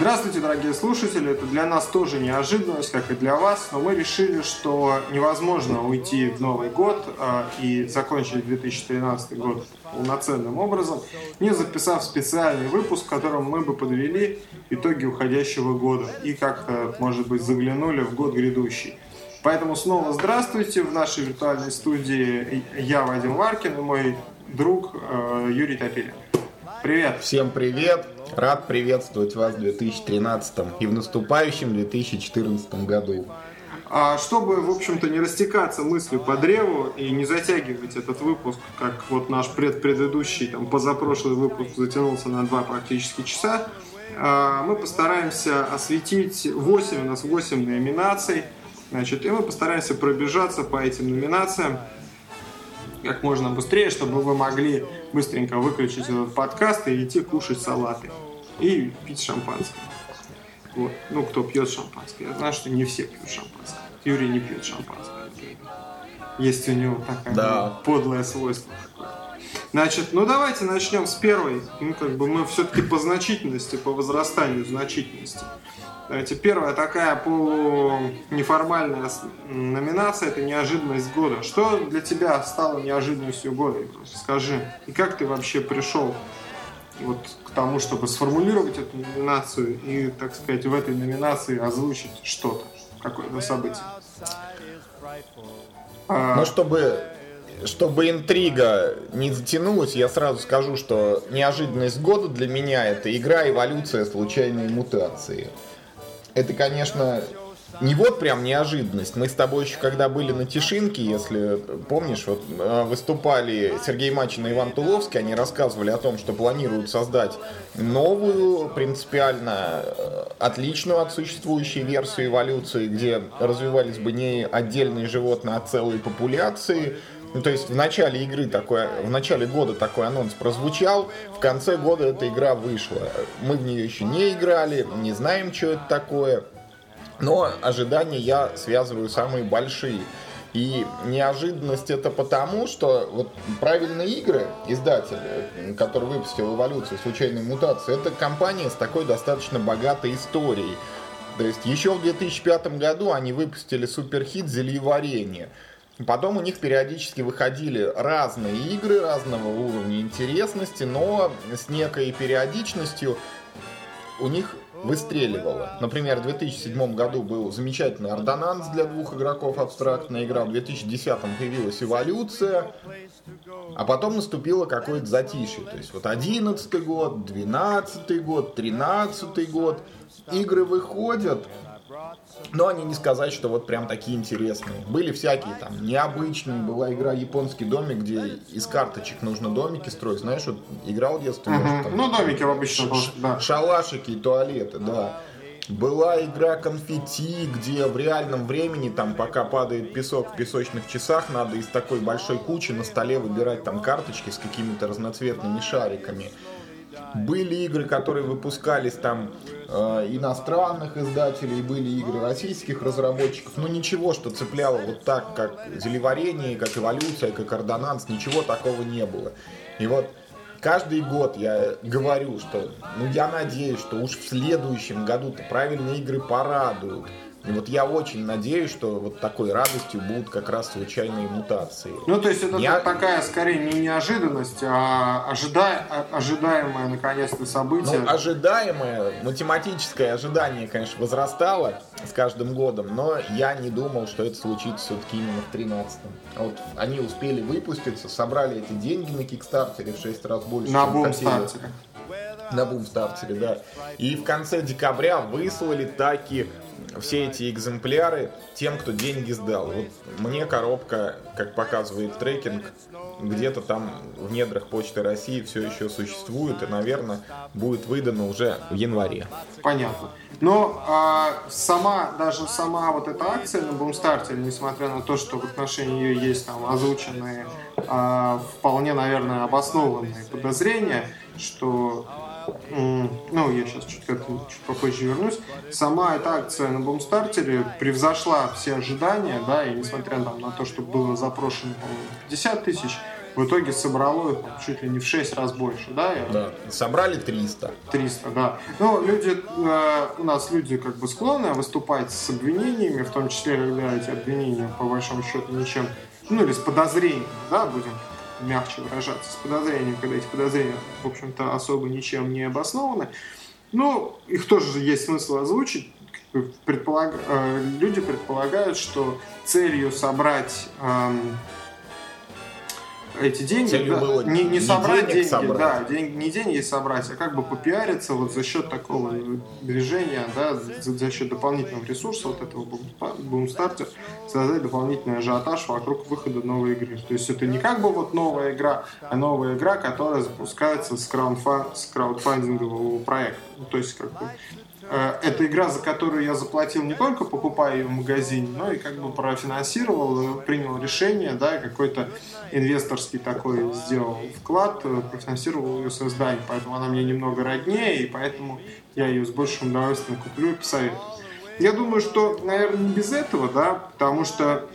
Здравствуйте, дорогие слушатели! Это для нас тоже неожиданность, как и для вас, но мы решили, что невозможно уйти в Новый год и закончить 2013 год полноценным образом, не записав специальный выпуск, в котором мы бы подвели итоги уходящего года и как-то, может быть, заглянули в год грядущий. Поэтому снова здравствуйте! В нашей виртуальной студии я, Вадим Варкин, и мой друг Юрий Топилин. Привет! Всем привет! Рад приветствовать вас в 2013 и в наступающем 2014 году. Чтобы, в общем-то, не растекаться мыслью по древу и не затягивать этот выпуск, как вот наш предыдущий, позапрошлый выпуск затянулся на 2 практически часа, мы постараемся осветить 8, у нас 8 номинаций, и мы постараемся пробежаться по этим номинациям как можно быстрее, чтобы вы могли быстренько выключить этот подкаст и идти кушать салаты и пить шампанское. Вот. Ну, кто пьет шампанское? Я знаю, что не все пьют шампанское. Юрий не пьет шампанское. Есть у него такое подлое свойство. Давайте начнем с первой. Мы все-таки по значительности, по возрастанию значительности. Давайте первая такая полунеформальная номинация — это неожиданность года. Что для тебя стало неожиданностью года? Скажи, и как ты вообще пришел к тому, чтобы сформулировать эту номинацию и, так сказать, в этой номинации озвучить что-то, какое-то событие? Чтобы интрига не затянулась, я сразу скажу, что неожиданность года для меня — это игра «Эволюция случайными мутациями». Это, конечно, не вот прям неожиданность. Мы с тобой еще, когда были на Тишинке, если помнишь, выступали Сергей Мачин и Иван Туловский, они рассказывали о том, что планируют создать новую, принципиально отличную от существующей версию эволюции, где развивались бы не отдельные животные, а целые популяции. То есть в начале года такой анонс прозвучал, в конце года эта игра вышла. Мы в нее еще не играли, не знаем, что это такое, но ожидания я связываю самые большие. И неожиданность это потому, что «Правильные игры», издатель, который выпустил «Эволюцию случайной мутации», это компания с такой достаточно богатой историей. То есть еще в 2005 году они выпустили суперхит «Зелеварение». Потом у них периодически выходили разные игры разного уровня интересности, но с некой периодичностью у них выстреливало. Например, в 2007 году был замечательный «Ордонанс» для 2 игроков, абстрактная игра, в 2010 появилась «Эволюция», а потом наступило какое-то затишье. То есть 2011 год, 2012 год, 2013 год, игры выходят, но они не сказать, что прям такие интересные. Были всякие необычные. Была игра «Японский домик», где из карточек нужно домики строить. Знаешь, играл в детстве. Домики обычно. Шалашики и туалеты, да. Была игра «Конфетти», где в реальном времени, пока падает песок в песочных часах, надо из такой большой кучи на столе выбирать карточки с какими-то разноцветными шариками. Были игры, которые выпускались иностранных издателей, были игры российских разработчиков, но ничего, что цепляло так, как «Зелеварение», как «Эволюция», как «Ордонанс», ничего такого не было. И каждый год я говорю, что я надеюсь, что уж в следующем году-то «Правильные игры» порадуют. И я очень надеюсь, что такой радостью будут как раз случайные мутации. То есть это такая, скорее, не неожиданность, а ожидаемое, наконец-то, событие. Ожидаемое, математическое ожидание, конечно, возрастало с каждым годом, но я не думал, что это случится все-таки именно в 2013-м. Они успели выпуститься, собрали эти деньги на Кикстартере в 6 раз больше, чем хотели. На Бум-стартере, да. И в конце декабря выслали таки все эти экземпляры тем, кто деньги сдал. Мне коробка, как показывает трекинг, где-то в недрах Почты России все еще существует и, наверное, будет выдано уже в январе. Понятно. Но сама эта акция на Бум-стартере, несмотря на то, что в отношении ее есть озвученные, вполне, наверное, обоснованные подозрения, что... я сейчас чуть попозже вернусь. Сама эта акция на Бум-стартере превзошла все ожидания, и несмотря на то, что было запрошено, по-моему, 50 тысяч, В итоге собрало их чуть ли не в 6 раз больше, да? Да, собрали 300. 300, да. Ну, люди, у нас люди как бы склонны выступать с обвинениями, в том числе, когда эти обвинения, по большому счету, ничем, ну, или с подозрением, да, будем мягче выражаться, с подозрением, когда эти подозрения, в общем-то, особо ничем не обоснованы. Ну, их тоже есть смысл озвучить. Люди предполагают, что целью собрать эти деньги, да, не собрать деньги, собрать. Да, не деньги собрать, а как бы попиариться вот за счет такого движения, да, за счет дополнительного ресурса, вот этого бум-стартера, создать дополнительный ажиотаж вокруг выхода новой игры. То есть это не как бы вот новая игра, а новая игра, которая запускается с краудфандингового проекта. Ну, то есть как бы это игра, за которую я заплатил не только покупая ее в магазине, но и как бы профинансировал, принял решение, да, какой-то инвесторский такой сделал вклад, профинансировал ее создание, поэтому она мне немного роднее, и поэтому я ее с большим удовольствием куплю и посоветую. Я думаю, что, наверное, не без этого, да, потому что,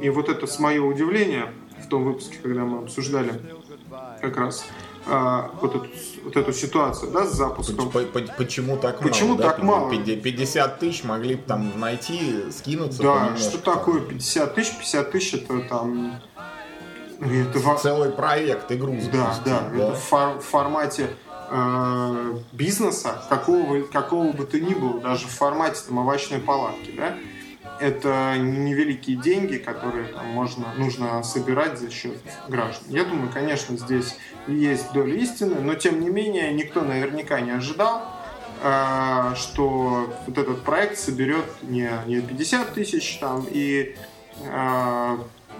и вот это мое удивление в том выпуске, когда мы обсуждали как раз вот эту ситуацию, да, с запуском. Почему так мало? 50 тысяч могли бы там найти, скинуться. Да, понемножку. Что такое 50 тысяч? 50 тысяч это там... целый проект, игру запустить. Да. Это в формате бизнеса, какого бы то ни было, даже в формате там овощной палатки, да. Это невеликие деньги, которые там нужно собирать за счет граждан. Я думаю, конечно, здесь есть доля истины, но тем не менее никто наверняка не ожидал, что вот этот проект соберет не 50 тысяч там, и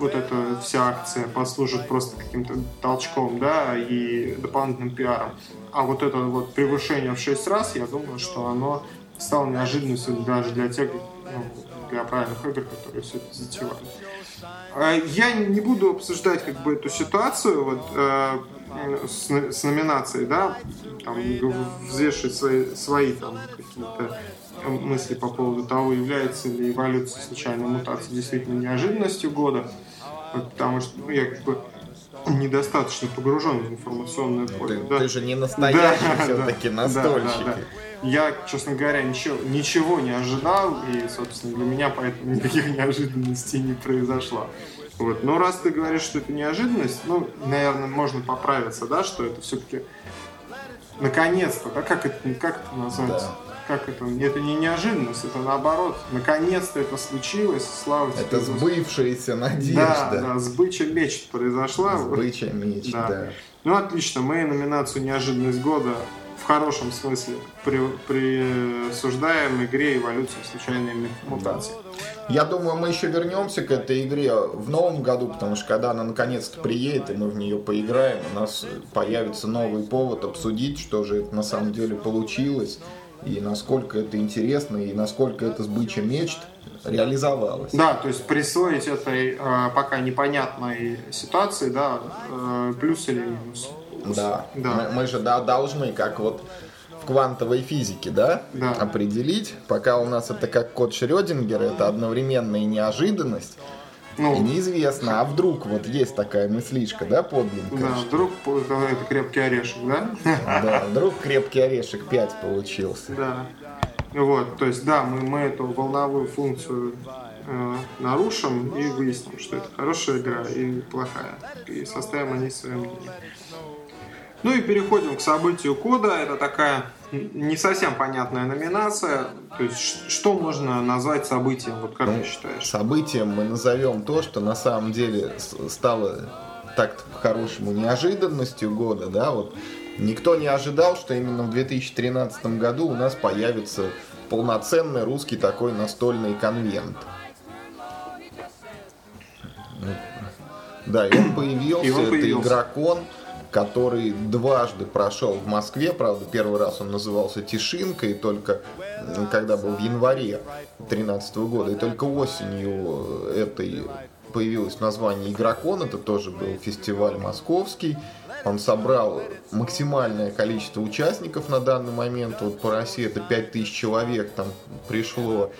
вот эта вся акция послужит просто каким-то толчком, да, и дополнительным пиаром. А вот это вот превышение в 6 раз, я думаю, что оно стало неожиданностью даже для тех, для правильных игр, которые все это затевали. Я не буду обсуждать как бы эту ситуацию вот, с номинацией, да, там, взвешивать свои там какие-то мысли по поводу того, является ли эволюция случайной мутации действительно неожиданностью года, потому что я как бы недостаточно погружен в информационное поле. Ты же не настоящий все-таки настольщик. Да. Я, честно говоря, ничего не ожидал, и, собственно, для меня поэтому никаких неожиданностей не произошло. Вот. Но раз ты говоришь, что это неожиданность, ну, наверное, можно поправиться, да, что это все-таки наконец-то, да, как это называется? Да. Это не неожиданность, это наоборот. Наконец-то это случилось, слава тебе. Это сбывшаяся надежда. Да, сбыча мечт произошла. Сбыча мечт, да. Ну, отлично, мы номинацию «Неожиданность года» в хорошем смысле присуждаем игре «Эволюция случайными мутациями». Я думаю, мы еще вернемся к этой игре в новом году, потому что когда она наконец-то приедет, и мы в нее поиграем, у нас появится новый повод обсудить, что же это на самом деле получилось, и насколько это интересно, и насколько это сбыча мечт реализовалось. Да, то есть присвоить этой пока непонятной ситуации, да, плюс или минус. Да. Мы же должны, как вот в квантовой физике, да, определить. Пока у нас это как код Шрёдингера, это одновременная неожиданность. Ну, и неизвестно, а вдруг вот есть такая мыслишка, да, подлинная? Да, вдруг это крепкий орешек, да? Да, вдруг крепкий орешек 5 получился. Да, вот, то есть, да, мы эту волновую функцию нарушим и выясним, что это хорошая игра или плохая, и составим о ней свое мнение. Ну и переходим к событию года. Это такая не совсем понятная номинация. То есть, что можно назвать событием, вот как ты считаешь? Событием мы назовем то, что на самом деле стало так-то по-хорошему неожиданностью года, да, вот. Никто не ожидал, что именно в 2013 году у нас появится полноценный русский такой настольный конвент. Да, и он появился, это Игрокон, который дважды прошел в Москве, правда, первый раз он назывался «Тишинка», и только когда был в январе 2013 года, и только осенью этой появилось название «Игрокон», это тоже был фестиваль московский, он собрал максимальное количество участников на данный момент, вот по России это 5000 человек там пришло,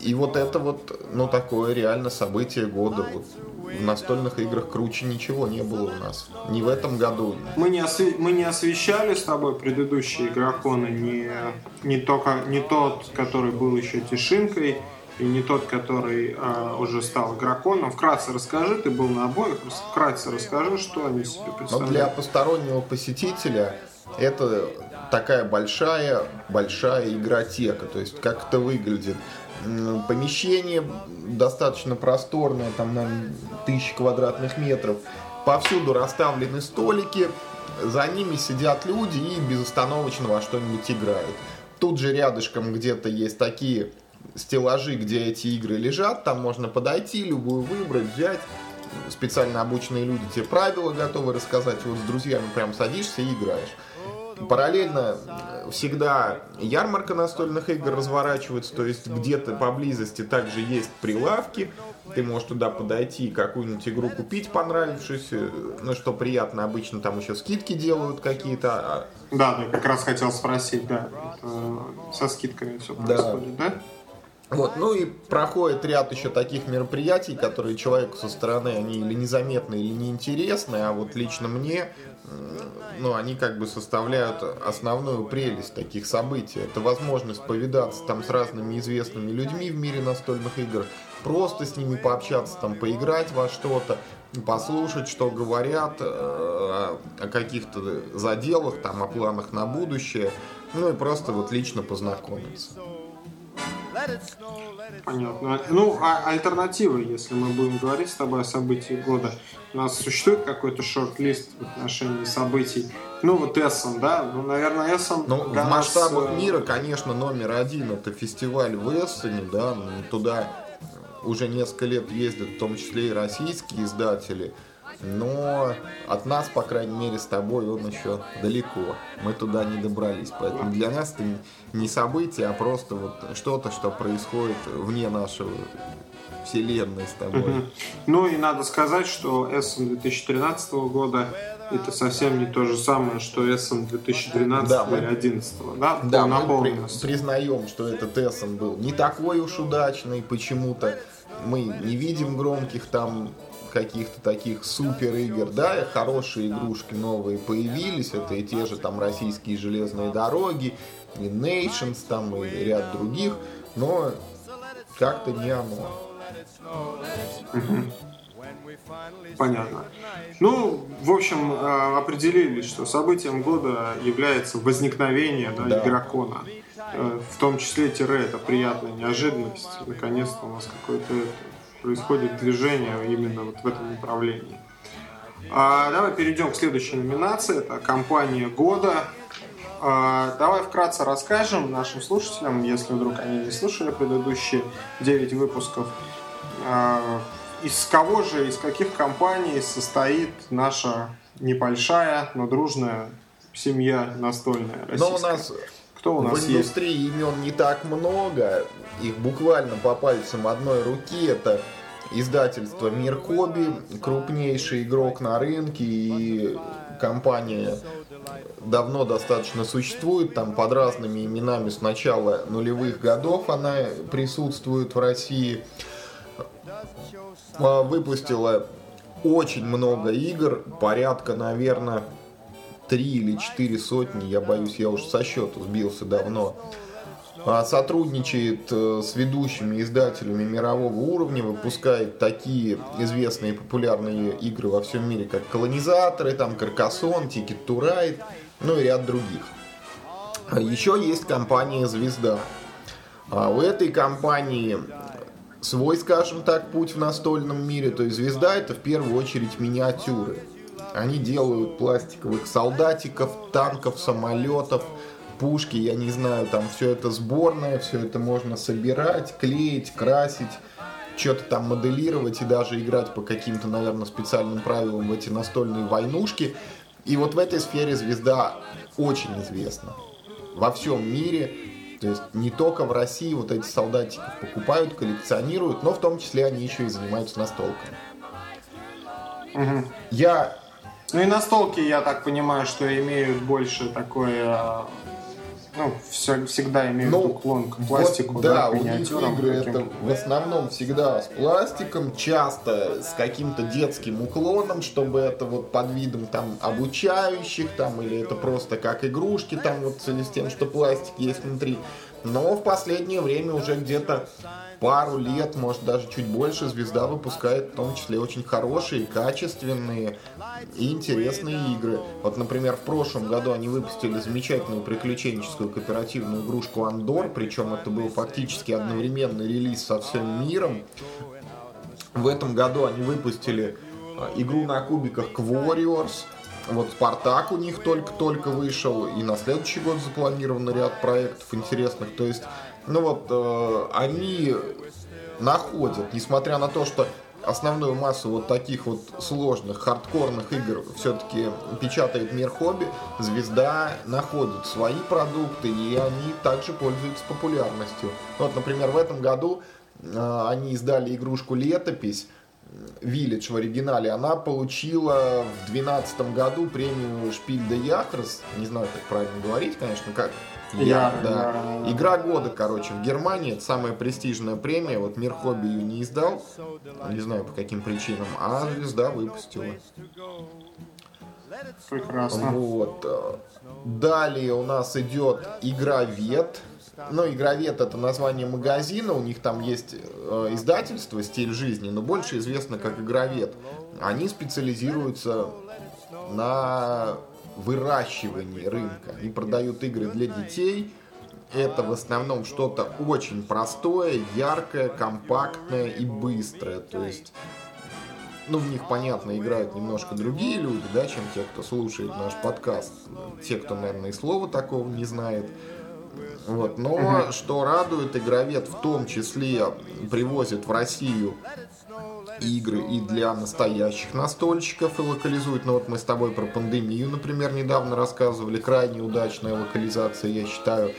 и вот это вот, ну, такое реально событие года, вот. В настольных играх круче ничего не было у нас. Не в этом году. Мы не освещали с тобой предыдущие игроконы, не тот, который был еще Тишинкой, и не тот, который уже стал игроконом. Вкратце расскажи, ты был на обоих, вкратце расскажи, что они себе представляют. Но для постороннего посетителя это такая большая игротека. То есть, как это выглядит. Помещение достаточно просторное, там, наверное, 1000 квадратных метров. Повсюду расставлены столики, за ними сидят люди и безостановочно во что-нибудь играют. Тут же рядышком где-то есть такие стеллажи, где эти игры лежат, там можно подойти, любую выбрать, взять. Специально обученные люди тебе правила готовы рассказать. Вот с друзьями прям садишься и играешь. Параллельно всегда ярмарка настольных игр разворачивается, то есть где-то поблизости также есть прилавки, ты можешь туда подойти и какую-нибудь игру купить, понравившуюся, ну что приятно, обычно там еще скидки делают какие-то. Да, я как раз хотел спросить, да, со скидками все происходит, да? Вот, ну и проходит ряд еще таких мероприятий, которые человеку со стороны, они или незаметны, или неинтересны, а вот лично мне, ну, они как бы составляют основную прелесть таких событий. Это возможность повидаться там с разными известными людьми в мире настольных игр, просто с ними пообщаться, там, поиграть во что-то, послушать, что говорят о каких-то заделах, там, о планах на будущее, ну и просто вот лично познакомиться. Понятно. Ну, а альтернативы, если мы будем говорить с тобой о событиях года, у нас существует какой-то шорт-лист в отношении событий? Ну, вот Эссен, да? Ну, наверное, Эссен... Ну, в масштабах мира, конечно, номер один — это фестиваль в Эссене, да, туда уже несколько лет ездят, в том числе и российские издатели, но от нас, по крайней мере, с тобой он еще далеко. Мы туда не добрались. Поэтому для нас это не событие, а просто вот что-то, что происходит вне нашего вселенной с тобой. Ну и надо сказать, что Эссен 2013 года это совсем не то же самое, что Эссен 2012 или 2011. Да, мы признаем, что этот Эссен был не такой уж удачный. Почему-то мы не видим громких там каких-то таких супер игр, да, хорошие игрушки новые появились, это и те же там российские железные дороги, и Nations там, и ряд других, но как-то не оно. Понятно. Ну, в общем, определились, что событием года является возникновение, да. Игрокона. В том числе тире, это приятная неожиданность. Наконец-то у нас какой-то происходит движение именно вот в этом направлении. Давай перейдем к следующей номинации. Это «Компания года». Давай вкратце расскажем нашим слушателям, если вдруг они не слушали предыдущие 9 выпусков, из кого же, из каких компаний состоит наша небольшая, но дружная семья настольная российская. Но у нас... В индустрии есть имен не так много, их буквально по пальцам одной руки. Это издательство «Мир Хобби», крупнейший игрок на рынке, и компания давно достаточно существует, там под разными именами с начала нулевых годов она присутствует в России. Выпустила очень много игр, порядка, наверное, 3 или 4 сотни, я боюсь, я уже со счета сбился давно. Сотрудничает с ведущими издателями мирового уровня, выпускает такие известные и популярные игры во всем мире, как «Колонизаторы», там «Каркасон», «Ticket to Ride», ну и ряд других. Еще есть компания «Звезда». У этой компании свой, скажем так, путь в настольном мире, то есть «Звезда» — это в первую очередь миниатюры. Они делают пластиковых солдатиков, танков, самолетов, пушки, я не знаю, там все это сборное, все это можно собирать, клеить, красить, что-то там моделировать и даже играть по каким-то, наверное, специальным правилам в эти настольные войнушки. И вот в этой сфере «Звезда» очень известна. Во всем мире, то есть не только в России, вот эти солдатики покупают, коллекционируют, но в том числе они еще и занимаются настолками. Угу. Ну и настолки, я так понимаю, что имеют больше такое Ну, всегда имеют уклон к пластику, вот, да, к миниатюрам. У них игры это в основном всегда с пластиком, часто с каким-то детским уклоном, чтобы это вот под видом там обучающих, там, или это просто как игрушки, там вот в связи с тем, что пластик есть внутри. Но в последнее время уже где-то пару лет, может даже чуть больше, Звезда выпускает в том числе очень хорошие, качественные и интересные игры. Вот, например, в прошлом году они выпустили замечательную приключенческую кооперативную игрушку «Андор», причем это был фактически одновременный релиз со всем миром. В этом году они выпустили игру на кубиках «Warriors». Вот «Спартак» у них только-только вышел, и на следующий год запланирован ряд проектов интересных. То есть, ну вот, они находят, несмотря на то, что основную массу вот таких вот сложных, хардкорных игр все-таки печатает Мир Хобби, Звезда находит свои продукты, и они также пользуются популярностью. Вот, например, в этом году они издали игрушку «Летопись», Village в оригинале, она получила в 2012 году премию Шпиль де Яхрес, не знаю, как правильно говорить, конечно, как да. Игра года, короче, в Германии, это самая престижная премия, вот Мир Хобби ее не издал, не знаю по каким причинам, а Звезда выпустила. Прекрасно. Вот. Далее у нас идет Игровед. Ну, Игровед — это название магазина, у них там есть издательство «Стиль жизни», но больше известно как Игровед. Они специализируются на выращивании рынка. Они продают игры для детей. Это в основном что-то очень простое, яркое, компактное и быстрое. То есть, ну, в них, понятно, играют немножко другие люди, да, чем те, кто слушает наш подкаст. Те, кто, наверное, и слова такого не знает. Вот. Но что радует, Игровед в том числе привозит в Россию игры и для настоящих настольщиков и локализует. Ну вот мы с тобой про пандемию, например, недавно рассказывали. Крайне удачная локализация, я считаю.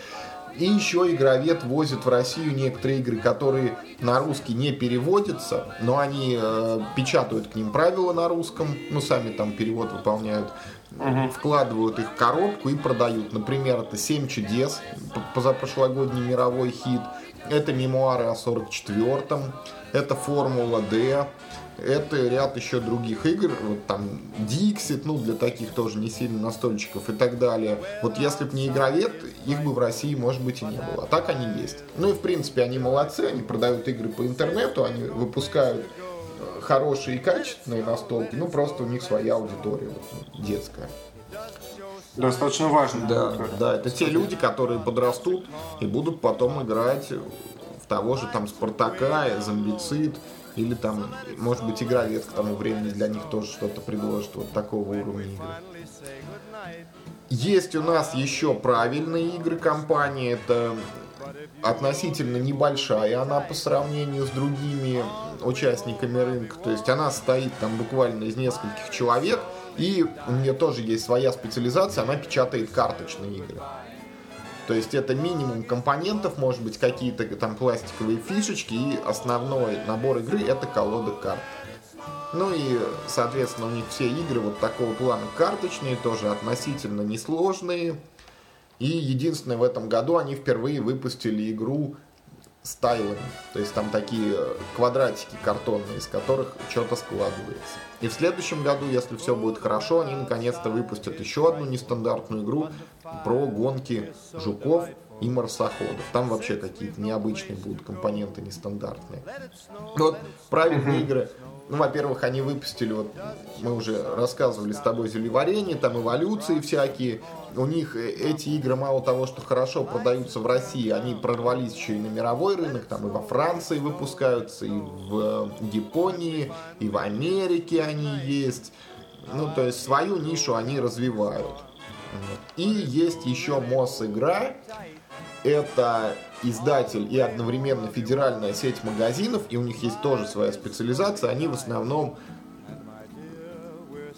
И еще Игровед возит в Россию некоторые игры, которые на русский не переводятся, но они печатают к ним правила на русском, ну сами там перевод выполняют. Вкладывают их в коробку и продают. Например, это «Семь чудес», позапрошлогодний мировой хит. Это мемуары о 44-м. Это «Формула Д». Это ряд еще других игр. Вот там «Диксит», ну для таких тоже не сильно настольщиков и так далее. Вот если бы не Игровед, их бы в России, может быть, и не было. А так они есть. Ну и в принципе они молодцы. Они продают игры по интернету. Они выпускают хорошие и качественные настолки, ну просто у них своя аудитория вот, детская. Достаточно важная. Да, аудитория. Да, это те люди, которые подрастут и будут потом играть в того же там Спартака, Зомбицид, или там, может быть, Игровед к тому времени для них тоже что-то предложит вот такого уровня игры. Есть у нас еще правильные игры компании, это относительно небольшая она по сравнению с другими участниками рынка, то есть она состоит там буквально из нескольких человек, и у нее тоже есть своя специализация, она печатает карточные игры. То есть это минимум компонентов, может быть какие-то там пластиковые фишечки, и основной набор игры — это колода карт. Ну и, соответственно, у них все игры вот такого плана карточные, тоже относительно несложные. И единственное, в этом году они впервые выпустили игру с тайлами. То есть там такие квадратики картонные, из которых что-то складывается. И в следующем году, если все будет хорошо, они наконец-то выпустят еще одну нестандартную игру про гонки жуков и марсоходов. Там вообще какие-то необычные будут компоненты нестандартные. Вот правильные игры. Ну, во-первых, они выпустили, вот мы уже рассказывали с тобой, «Зелеварение», там «Эволюции» всякие. У них эти игры мало того, что хорошо продаются в России, они прорвались еще и на мировой рынок, там и во Франции выпускаются, и в Японии, и в Америке они есть. Ну, то есть свою нишу они развивают. И есть еще «Мосигра». Это издатель и одновременно федеральная сеть магазинов, и у них есть тоже своя специализация. Они в основном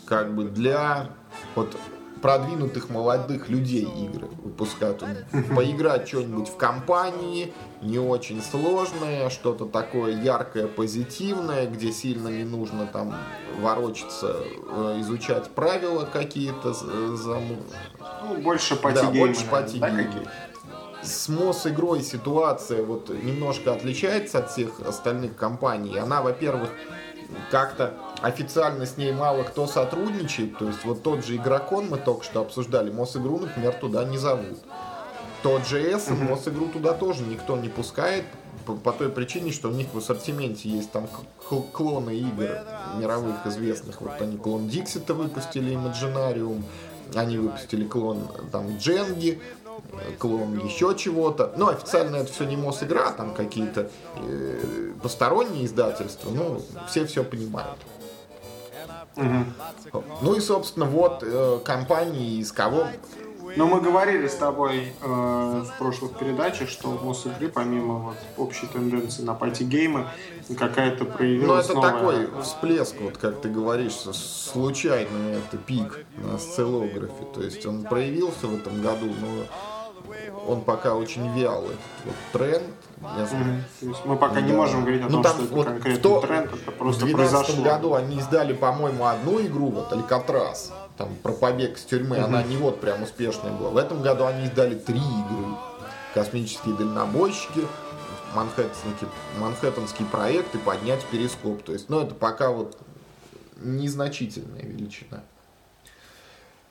как бы для вот продвинутых молодых людей игры выпускают. Поиграть что-нибудь в компании, не очень сложное, что-то такое яркое, позитивное, где сильно не нужно там ворочаться, изучать правила какие-то. Ну, больше пати-геймеры. Да, больше пати-геймеры. с Мосигрой ситуация вот немножко отличается от всех остальных компаний. Она, во-первых, как-то официально с ней мало кто сотрудничает. То есть вот тот же Игрокон, мы только что обсуждали, Мосигру, например, туда не зовут. Тот же Эссен, Мосигру туда тоже никто не пускает. По той причине, что у них в ассортименте есть там клоны игр мировых известных. Вот они клон Диксита выпустили, Имаджинариум. Они выпустили клон там Дженги, клон еще чего-то. Но официально это все не Мосигра, там какие-то посторонние издательства. Ну, все понимают. Угу. Ну и, собственно, вот компании, из кого... Но мы говорили с тобой в прошлых передачах, что в Мосигре, помимо вот общей тенденции на пати-геймы, какая-то проявилась новая... Ну, это такой всплеск, вот как ты говоришь, случайный это пик на сциллографе. То есть он проявился в этом году, но он пока очень вял, этот вот тренд. Мы пока не можем говорить о том, что это вот конкретный тренд, это просто произошло. В 2012 году они издали, по-моему, одну игру, вот «Алькатрас», там, про побег с тюрьмы, она не вот прям успешная была. В этом году они издали 3 игры. «Космические дальнобойщики», «Манхэттенский проект» и «Поднять перископ». То есть, ну, это пока вот незначительная величина.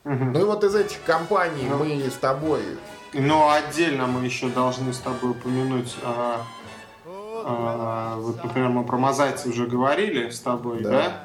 Ну, и вот из этих компаний мы с тобой... Но отдельно мы еще должны с тобой упомянуть... вот, например, мы про «Мазайцы» уже говорили с тобой, да?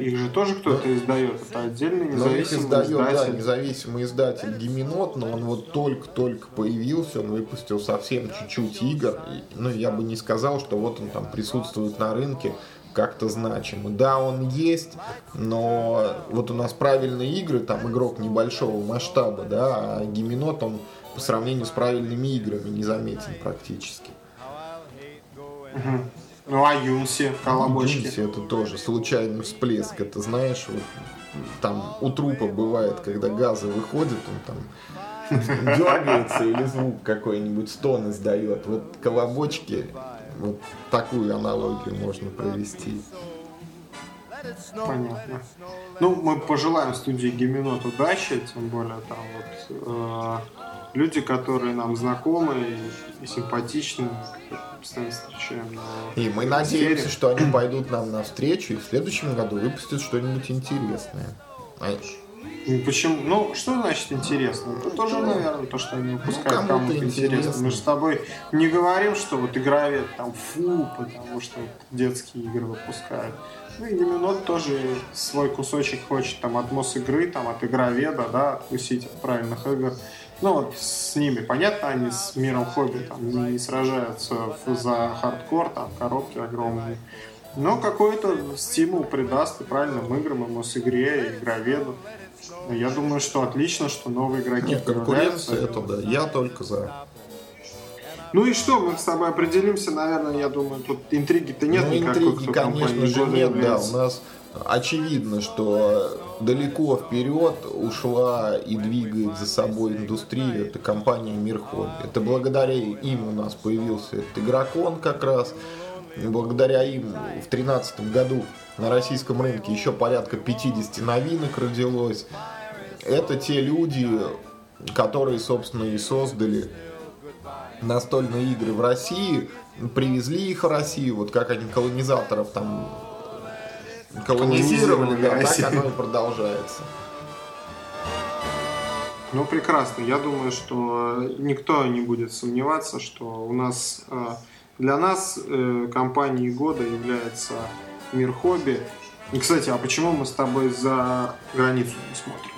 Их же тоже кто-то издает, это отдельный независимый издатель. Да, независимый издатель Геминот, но он вот только-только появился, он выпустил совсем чуть-чуть игр, но я бы не сказал, что вот он там присутствует на рынке как-то значимо. Да, он есть, но вот у нас правильные игры, там игрок небольшого масштаба, да, а Геминот, он по сравнению с правильными играми не заметен практически. Ну, а Юнси, колобочки. Юнси — это тоже случайный всплеск. Это, знаешь, вот, там у трупа бывает, когда газы выходят, он там дергается или звук какой-нибудь, стон издает. Вот колобочки, вот такую аналогию можно провести. Понятно. Ну, мы пожелаем студии Геминот удачи, тем более там вот... люди, которые нам знакомы и симпатичны, постоянно встречаем. И мы надеемся, что они пойдут нам навстречу и в следующем году выпустят что-нибудь интересное. Знаешь? Почему? Ну, что значит интересно? Это тоже, наверное, то, что они выпускают, ну, кому-то интересно. Мы же с тобой не говорим, что вот Игровед там фу, потому что детские игры выпускают. Ну и Геминот тоже свой кусочек хочет там от Мосигры, там от Игроведа, да, откусить от правильных игр. Ну вот с ними, понятно, они с Миром Хобби там не сражаются за хардкор, там коробки огромные. Но какой-то стимул придаст и правильным играм, и Мосигре, и Игроведу. Я думаю, что отлично, что новые игроки появляются. Конкуренция, это да, я только за. Ну и что, мы с тобой определимся, наверное, я думаю, тут интриги-то нет, ну, никакой. Интриги, конечно же, нет, является. Да, у нас очевидно, что далеко вперед ушла и двигает за собой индустрию эта компания «Мир Хобби». Это благодаря им у нас появился этот Игрокон как раз. Благодаря им в 2013 году на российском рынке еще порядка 50 новинок родилось. Это те люди, которые, собственно, и создали настольные игры в России, привезли их в Россию, вот как они колонизаторов там колонизировали, да, так оно и продолжается. Ну, прекрасно. Я думаю, что никто не будет сомневаться, что у нас, для нас компанией года является «Мир Хобби». И, кстати, а почему мы с тобой за границу не смотрим?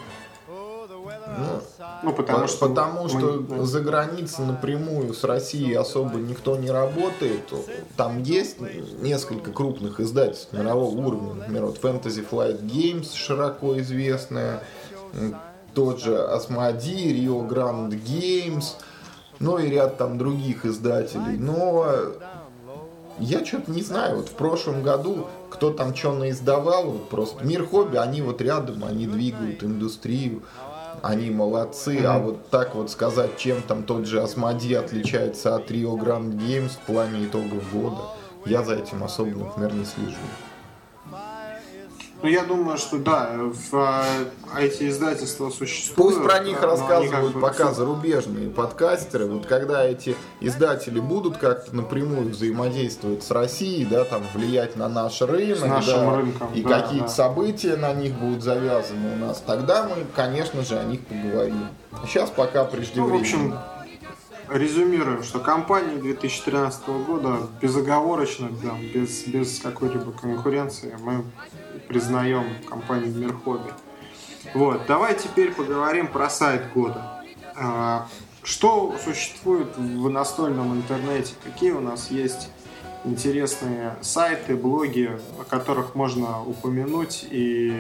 Ну, потому что за границей напрямую с Россией особо никто не работает. Там есть несколько крупных издательств мирового уровня. Например, вот Fantasy Flight Games, широко известная. Тот же Asmodee, Rio Grande Games. Ну и ряд там других издателей. Но я что-то не знаю. Вот в прошлом году кто там что наиздавал. Вот просто «Мир Хобби», они вот рядом, они двигают индустрию. Они молодцы, а вот так вот сказать, чем там тот же Asmodee отличается от Rio Grande Games в плане итогов года, я за этим особо, например, не слежу. Ну, я думаю, что да, эти издательства существуют. Пусть про них рассказывают пока зарубежные подкастеры. Вот когда эти издатели будут как-то напрямую взаимодействовать с Россией, да, там влиять на наш рынок, какие-то события на них будут завязаны у нас, тогда мы, конечно же, о них поговорим. Сейчас пока преждевременно. Ну, в общем, резюмируем, что компании 2013 года безоговорочно, да, без какой-либо конкуренции мы признаем компанию Мир Хобби. Вот, давай теперь поговорим про сайт года. Что существует в настольном интернете? Какие у нас есть интересные сайты, блоги, о которых можно упомянуть и,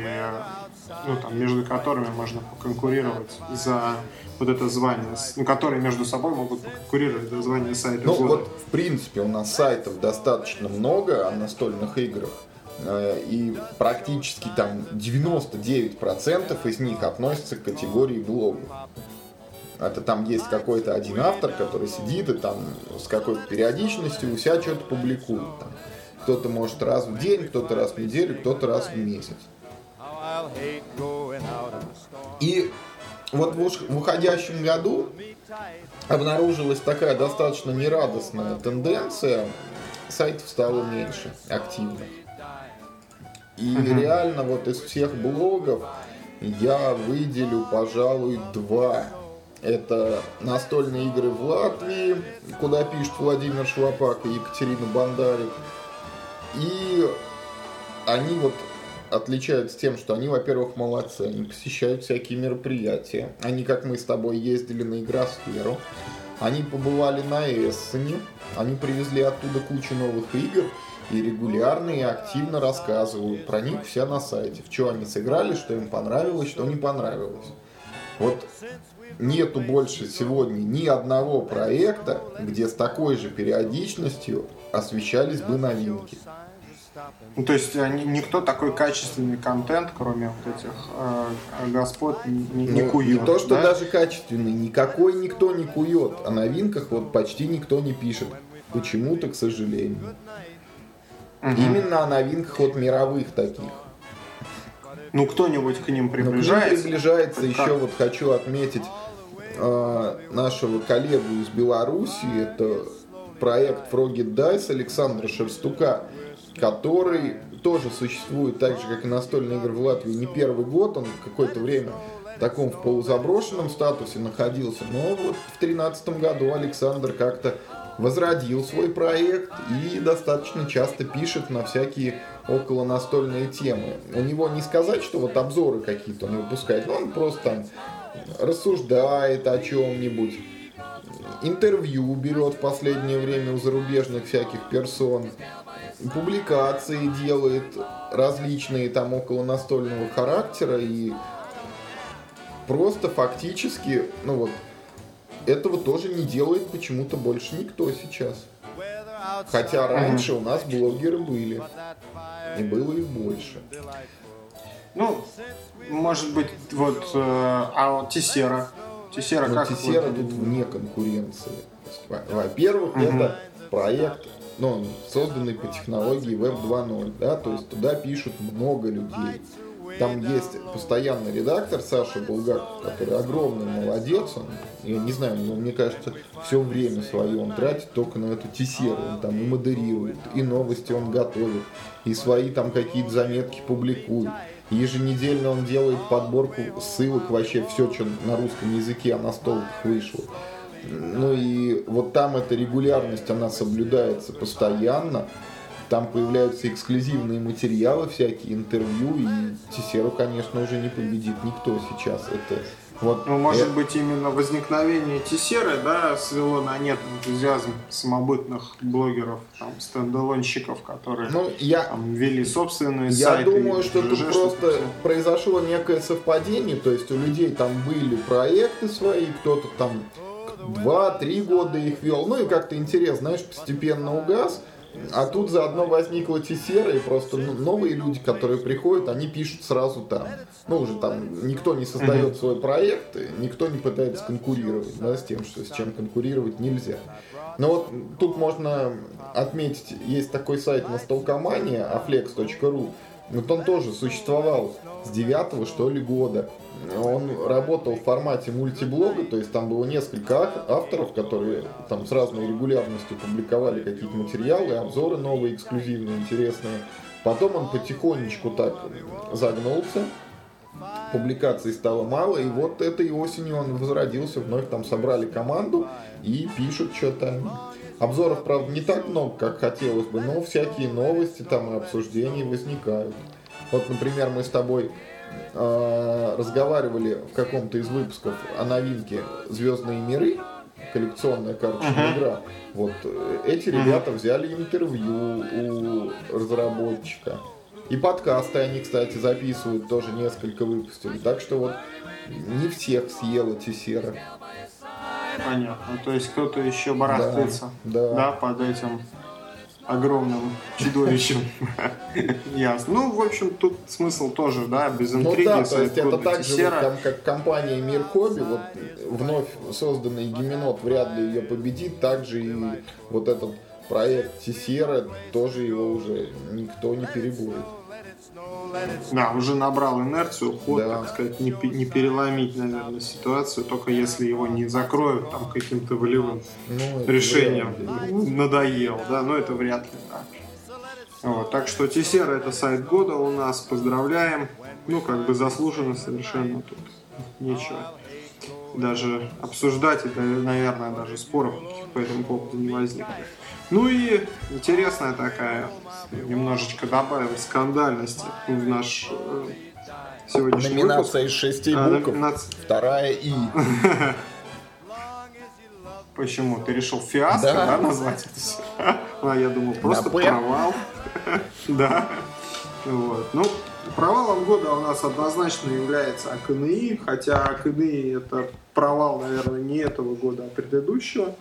ну, там, между которыми можно поконкурировать за вот это звание, ну, которые между собой могут конкурировать за звание сайта года. Ну вот, в принципе, у нас сайтов достаточно много о настольных играх, и практически там 99% из них относятся к категории блогов. Это там есть какой-то один автор, который сидит и там с какой-то периодичностью у себя что-то публикует. Там. Кто-то может раз в день, кто-то раз в неделю, кто-то раз в месяц. И вот в уходящем году обнаружилась такая достаточно нерадостная тенденция. Сайтов стало меньше активных. И реально вот из всех блогов я выделю, пожалуй, два. Это настольные игры в Латвии, куда пишут Владимир Швапак и Екатерина Бандарик. И они вот отличаются тем, что они, во-первых, молодцы, они посещают всякие мероприятия. Они, как мы с тобой, ездили на Игросферу, они побывали на Эссене, они привезли оттуда кучу новых игр и регулярно и активно рассказывают про них все на сайте. В чё они сыграли, что им понравилось, что не понравилось. Вот нету больше сегодня ни одного проекта, где с такой же периодичностью освещались бы новинки. Ну, то есть никто такой качественный контент, кроме вот этих господ, не кует. Не то, что да? Даже качественный, никакой никто не кует. О новинках вот почти никто не пишет. Почему-то, к сожалению. Именно о новинках вот мировых таких. Ну, кто-нибудь к ним приближается. Еще вот хочу отметить нашего коллегу из Белоруссии. Это проект Frogit Dice Александра Шерстука, который тоже существует так же, как и настольные игры в Латвии, не первый год. Он какое-то время в таком в полузаброшенном статусе находился. Но вот в 2013 году Александр как-то возродил свой проект и достаточно часто пишет на всякие околонастольные темы. У него не сказать, что вот обзоры какие-то он выпускает, он просто там рассуждает о чем-нибудь, интервью берет в последнее время у зарубежных всяких персон, публикации делает различные там околонастольного характера и просто фактически, ну вот, этого тоже не делает почему-то больше никто сейчас. Хотя раньше у нас блогеры были. И было их больше. Ну, может быть, вот... Tessera. Tessera как? Tessera тут вне конкуренции. Во-первых, это проект, ну, созданный по технологии Web 2.0, да, то есть туда пишут много людей. Там есть постоянный редактор Саша Булгаков, который огромный молодец. Он, я не знаю, но мне кажется, все время свое он тратит только на эту Tessera. Он там и модерирует, и новости он готовит, и свои там какие-то заметки публикует. Еженедельно он делает подборку ссылок вообще все, что на русском языке о настолках вышло. Ну и вот там эта регулярность, она соблюдается постоянно. Там появляются эксклюзивные материалы, всякие интервью, и Tessera, конечно, уже не победит никто сейчас. Это вот, ну, может быть, именно возникновение Tessera, да, свело на нет энтузиазм самобытных блогеров, там, стендалонщиков, которые там, вели собственные сайты. Я думаю, что тут просто произошло некое совпадение, то есть у людей там были проекты свои, кто-то там 2-3 года их вел, ну и как-то интерес, знаешь, постепенно угас. А тут заодно возникла Tessera, и просто новые люди, которые приходят, они пишут сразу там. Ну, уже там никто не создает свой проект, никто не пытается конкурировать, да, с тем, что с чем конкурировать нельзя. Но вот тут можно отметить, есть такой сайт Настолкомания, aflex.ru, Вот он тоже существовал с 9-го, что ли, года. Он работал в формате мультиблога, то есть там было несколько авторов, которые там с разной регулярностью публиковали какие-то материалы, обзоры новые, эксклюзивные, интересные. Потом он потихонечку так загнулся, публикаций стало мало, и вот этой осенью он возродился, вновь там собрали команду и пишут что-то. Обзоров, правда, не так много, как хотелось бы, но всякие новости там и обсуждения возникают. Вот, например, мы с тобой разговаривали в каком-то из выпусков о новинке «Звездные миры», коллекционная карточная игра. Вот эти ребята взяли интервью у разработчика. И подкасты они, кстати, записывают, тоже несколько выпустили. Так что вот не всех съела Tessera. Понятно. То есть кто-то еще барахтается, да, под этим огромным чудовищем. Ясно. Ну, в общем, тут смысл тоже, да, без интриги. Ну да, то есть это так же, как компания Мир Хобби, вот вновь созданный Геминот вряд ли ее победит, также и вот этот проект Tessera, тоже его уже никто не переборет. Да, уже набрал инерцию, ход, так сказать, не переломить, наверное, ситуацию, только если его не закроют там каким-то волевым решением. Надоел, да, но это вряд ли так. Вот, так что Tessera — это сайт года у нас, поздравляем. Ну, как бы заслуженно совершенно, тут нечего даже обсуждать, это, наверное, даже споров по этому поводу не возникло. Ну и интересная такая, немножечко добавим скандальности в наш сегодняшний выпуск. Номинация из 6 букв, вторая «И». Почему? Ты решил фиаско, да, назвать это все? А я думал, просто провал. Да. Вот. Ну, провалом года у нас однозначно является АКНИ, хотя АКНИ — это провал, наверное, не этого года, а предыдущего.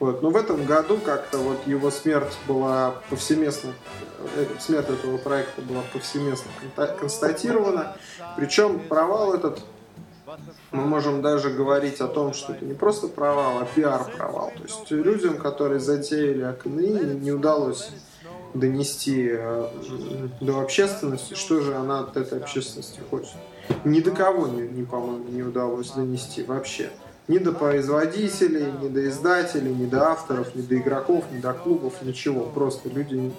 Вот. Но в этом году как-то вот его смерть была повсеместно, смерть этого проекта была повсеместно констатирована. Причем провал этот, мы можем даже говорить о том, что это не просто провал, а пиар-провал. То есть людям, которые затеяли АКНИ, не удалось донести до общественности, что же она от этой общественности хочет. Ни до кого, по-моему, не удалось донести вообще. Ни до производителей, ни до издателей, ни до авторов, ни до игроков, ни до клубов, ничего. Просто люди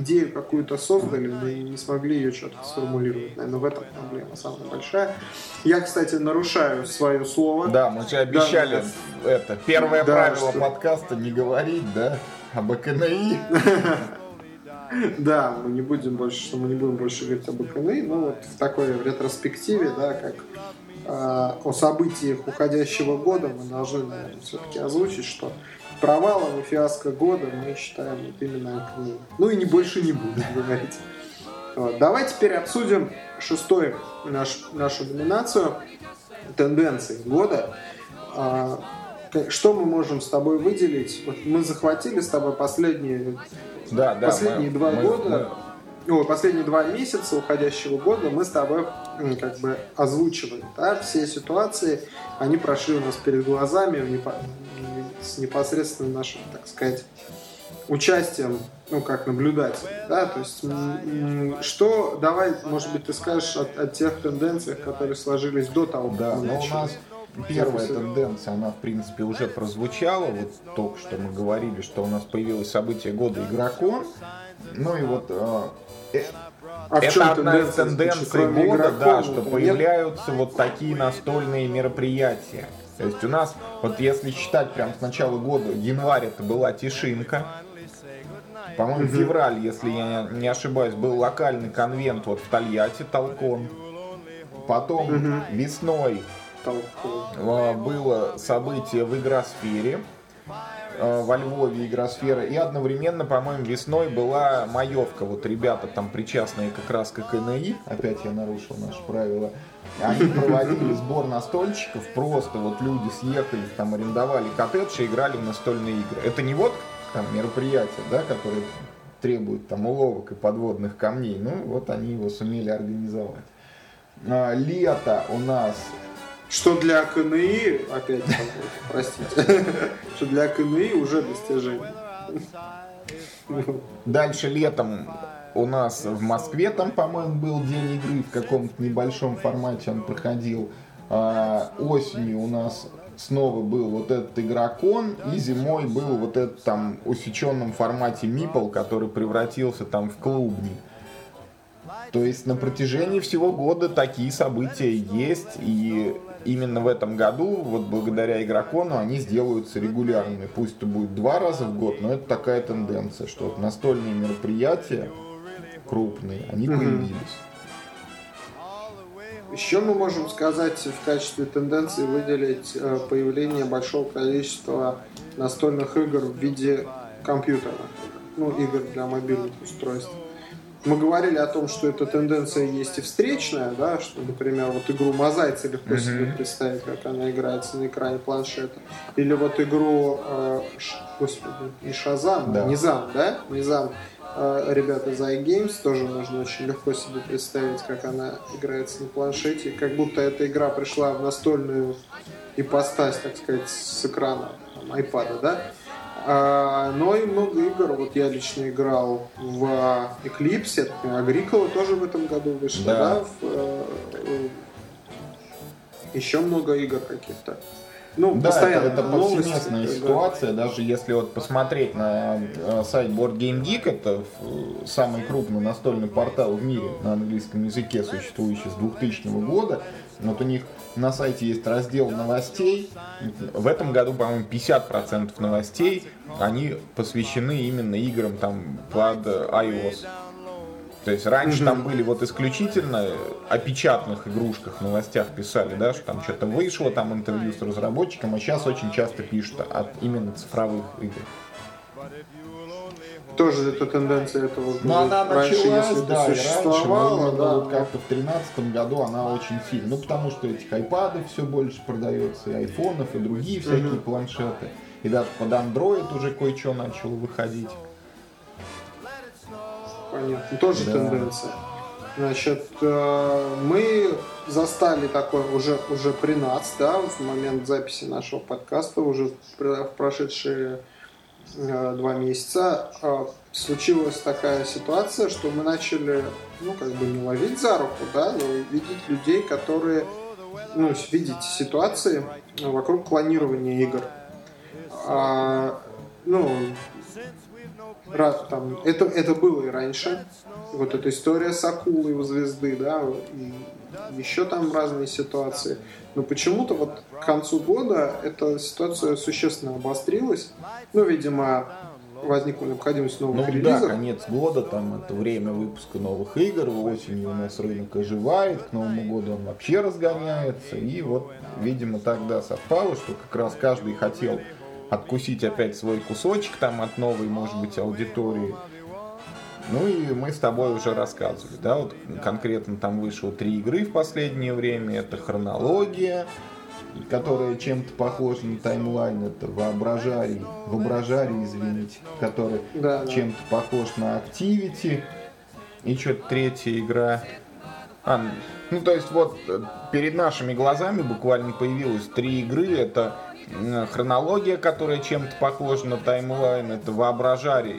идею какую-то создали, но не смогли ее что-то сформулировать. Наверное, в этом проблема самая большая. Я, кстати, нарушаю свое слово. Да, мы же обещали, да, это. Первое правило подкаста — не говорить, да, об АКНИ. Да, мы не будем больше, говорить об АКНИ, но вот в такой ретроспективе, да, как о событиях уходящего года мы должны, наверное, все-таки озвучить, что провалом и фиаско года мы считаем вот именно АКНИ. Ну и не больше не буду говорить. Вот. Давай теперь обсудим шестую нашу номинацию «Тенденции года». Что мы можем с тобой выделить? Вот мы захватили с тобой последние 2 месяца уходящего года мы с тобой как бы озвучивали, да? Все ситуации, они прошли у нас перед глазами с непосредственным нашим, так сказать, участием, ну, как наблюдатель, да? То есть что, давай, может быть, ты скажешь о тех тенденциях, которые сложились до того, как мы начали. У нас первая тенденция, она, в принципе, уже прозвучала, вот только что мы говорили, что у нас появилось событие года «Игрокон», ну и вот... Это одна из тенденций года, да, что появляются вот такие настольные мероприятия. То есть у нас, вот если считать прям с начала года, январь — это была Тишинка. По-моему, февраль, если я не ошибаюсь, был локальный конвент вот в Тольятти, Толкон. Потом весной было событие в Игросфере. Во Львове Игросфера, и одновременно, по-моему, весной была маевка. Вот ребята там причастные как раз к КНИ, опять я нарушил наше правило, они проводили сбор настольщиков, просто вот люди съехались, там арендовали коттедж и играли в настольные игры. Это не вот там мероприятие, да, которое требует там уловок и подводных камней, ну вот они его сумели организовать. Лето у нас... Что для КНИ, опять, простите, что для КНИ уже достижение. Дальше летом у нас в Москве там, по-моему, был день игры в каком-то небольшом формате, он проходил. Осенью у нас снова был вот этот Игрокон, и зимой был вот этот там усеченном формате Мипл, который превратился там в клубни. То есть на протяжении всего года такие события есть, и именно в этом году, вот благодаря Игрокону, они сделаются регулярными. Пусть это будет 2 раза в год, но это такая тенденция, что настольные мероприятия крупные, они появились. Еще мы можем сказать в качестве тенденции выделить появление большого количества настольных игр в виде компьютера, ну, игр для мобильных устройств. Мы говорили о том, что эта тенденция есть и встречная, да, что, например, вот игру «Мазайцы» легко себе представить, как она играется на экране планшета. Или вот игру Низам, да? Низам. Ребята из iGames тоже можно очень легко себе представить, как она играется на планшете. Как будто эта игра пришла в настольную ипостась, так сказать, с экрана iPad'а, да? Но и много игр. Вот я лично играл в Eclipse, Агрикола тоже в этом году вышла, да? Еще много игр каких-то. Ну, да, это повсеместная ситуация, да. Даже если вот посмотреть на сайт BoardGameGeek, это самый крупный настольный портал в мире на английском языке, существующий с 2000 года. Вот у них на сайте есть раздел новостей. В этом году, по-моему, 50% новостей, они посвящены именно играм там под iOS. То есть раньше там были вот исключительно о печатных игрушках в новостях писали, да, что там что-то вышло, там интервью с разработчиком, а сейчас очень часто пишут от именно цифровых игр. Тоже эта тенденция этого существовала, да, вот как-то в 2013 году она очень сильна. Ну, потому что этих айпадов все больше продается, и айфонов, и другие всякие планшеты. И даже под Android уже кое-что начало выходить. Понятно. Тоже тенденция. Значит, мы застали такой уже при нас, да, в момент записи нашего подкаста, уже в прошедшие 2 месяца, случилась такая ситуация, что мы начали, ну, как бы не ловить за руку, да, но видеть людей, которые, ну, видеть ситуации вокруг клонирования игр. Это было и раньше. Вот эта история с акулой у Звезды, да, и еще там разные ситуации. Но почему-то вот к концу года эта ситуация существенно обострилась. Ну, видимо, возникла необходимость новых релизов. Да, конец года, там это время выпуска новых игр, осенью у нас рынок оживает, к Новому году он вообще разгоняется. И вот, видимо, тогда совпало, что как раз каждый хотел откусить опять свой кусочек там от новой, может быть, аудитории. Ну и мы с тобой уже рассказывали, да, вот конкретно там вышло 3 игры в последнее время. Это «Хронология», которая чем-то похожа на «Таймлайн», это «Воображарий», извините, который чем-то похож на «Активити». И что-то 3-я игра. Ну, то есть вот перед нашими глазами буквально появилось 3 игры. Это «Хронология», которая чем-то похожа на «Таймлайн», это «Воображарий»,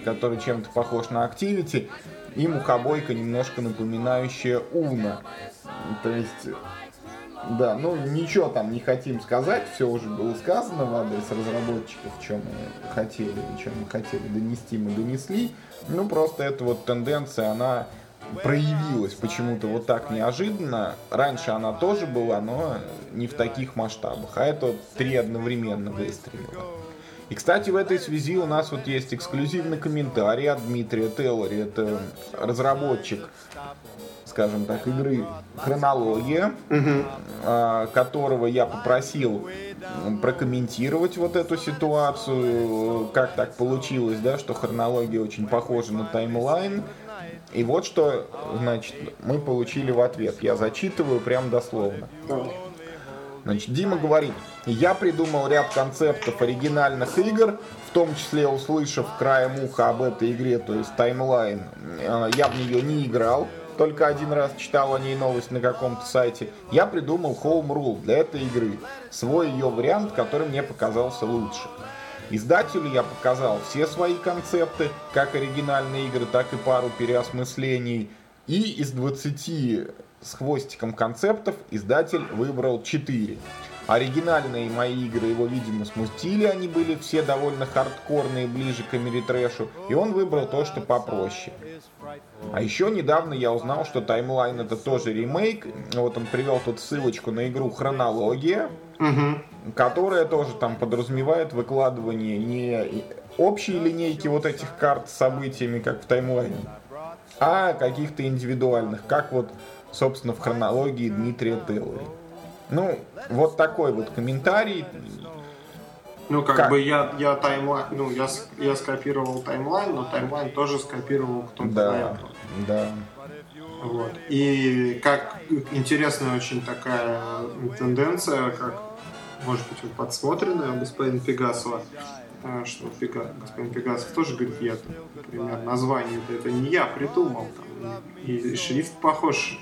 который чем-то похож на «Активити», и «Мухобойка», немножко напоминающая «Уна». То есть, да, ну ничего там не хотим сказать, все уже было сказано в адрес разработчиков, чем мы хотели, донести, мы донесли. Ну, просто эта вот тенденция, она проявилась почему-то вот так неожиданно. Раньше она тоже была, но не в таких масштабах. А это 3 одновременно выстрелило. И, кстати, в этой связи у нас вот есть эксклюзивный комментарий от Дмитрия Теллера. Это разработчик, скажем так, игры «Хронология», которого я попросил прокомментировать вот эту ситуацию, как так получилось, да, что «Хронология» очень похожа на «Таймлайн». И вот что, значит, мы получили в ответ. Я зачитываю прям дословно. Значит, Дима говорит: «Я придумал ряд концептов оригинальных игр, в том числе услышав краем уха об этой игре, то есть «Таймлайн». Я в нее не играл, только 1 раз читал о ней новость на каком-то сайте. Я придумал Home Rule для этой игры, свой ее вариант, который мне показался лучше. Издателю я показал все свои концепты, как оригинальные игры, так и пару переосмыслений. И из 20 с хвостиком концептов издатель выбрал 4. Оригинальные мои игры его, видимо, смутили, они были все довольно хардкорные, ближе к америтрэшу, и он выбрал то, что попроще. А еще недавно я узнал, что Таймлайн — это тоже ремейк, вот он привел тут ссылочку на игру «Хронология», которая тоже там подразумевает выкладывание не общей линейки вот этих карт с событиями, как в Таймлайне, а каких-то индивидуальных, как вот, собственно, в «Хронологии» Дмитрия Теллера. Ну, вот такой вот комментарий. Ну, как бы я Таймлайн, ну, я скопировал Таймлайн, но Таймлайн тоже скопировал кто-то. Да, да. Вот. И как интересная очень такая тенденция, как, может быть, подсмотренная у господина Пегасова, что господин Пегасов тоже говорит, я, например, название это не я придумал, там, и шрифт похож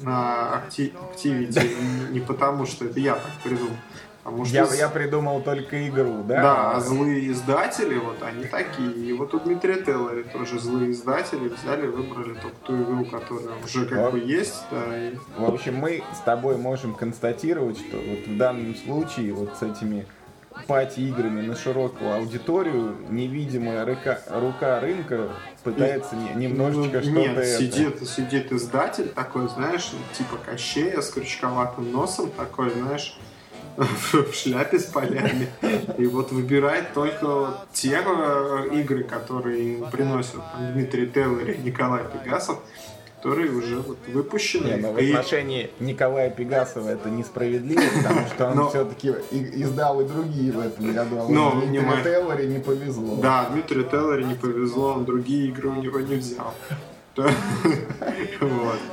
на Activity не потому, что это я так придумал. Потому что я придумал только игру, да? Да, злые издатели, вот они такие. И вот у Дмитрия Теллера тоже злые издатели взяли, выбрали только ту игру, которая уже как бы есть. Да, и... В общем, мы с тобой можем констатировать, что вот в данном случае вот с этими пати-играми на широкую аудиторию невидимая рука рынка пытается немножечко что-то... Нет, сидит издатель такой, знаешь, типа Кощея с крючковатым носом, такой, знаешь, в шляпе с полями. И вот выбирает только те игры, которые приносят Дмитрий Теллер и Николай Пегасов, которые уже вот выпущены. В отношении Николая Пегасова это несправедливо, потому что он все-таки издал и другие в этом году. А Дмитрию Теллере не повезло. Да, Дмитрию Теллере не повезло, он другие игры у него не взял.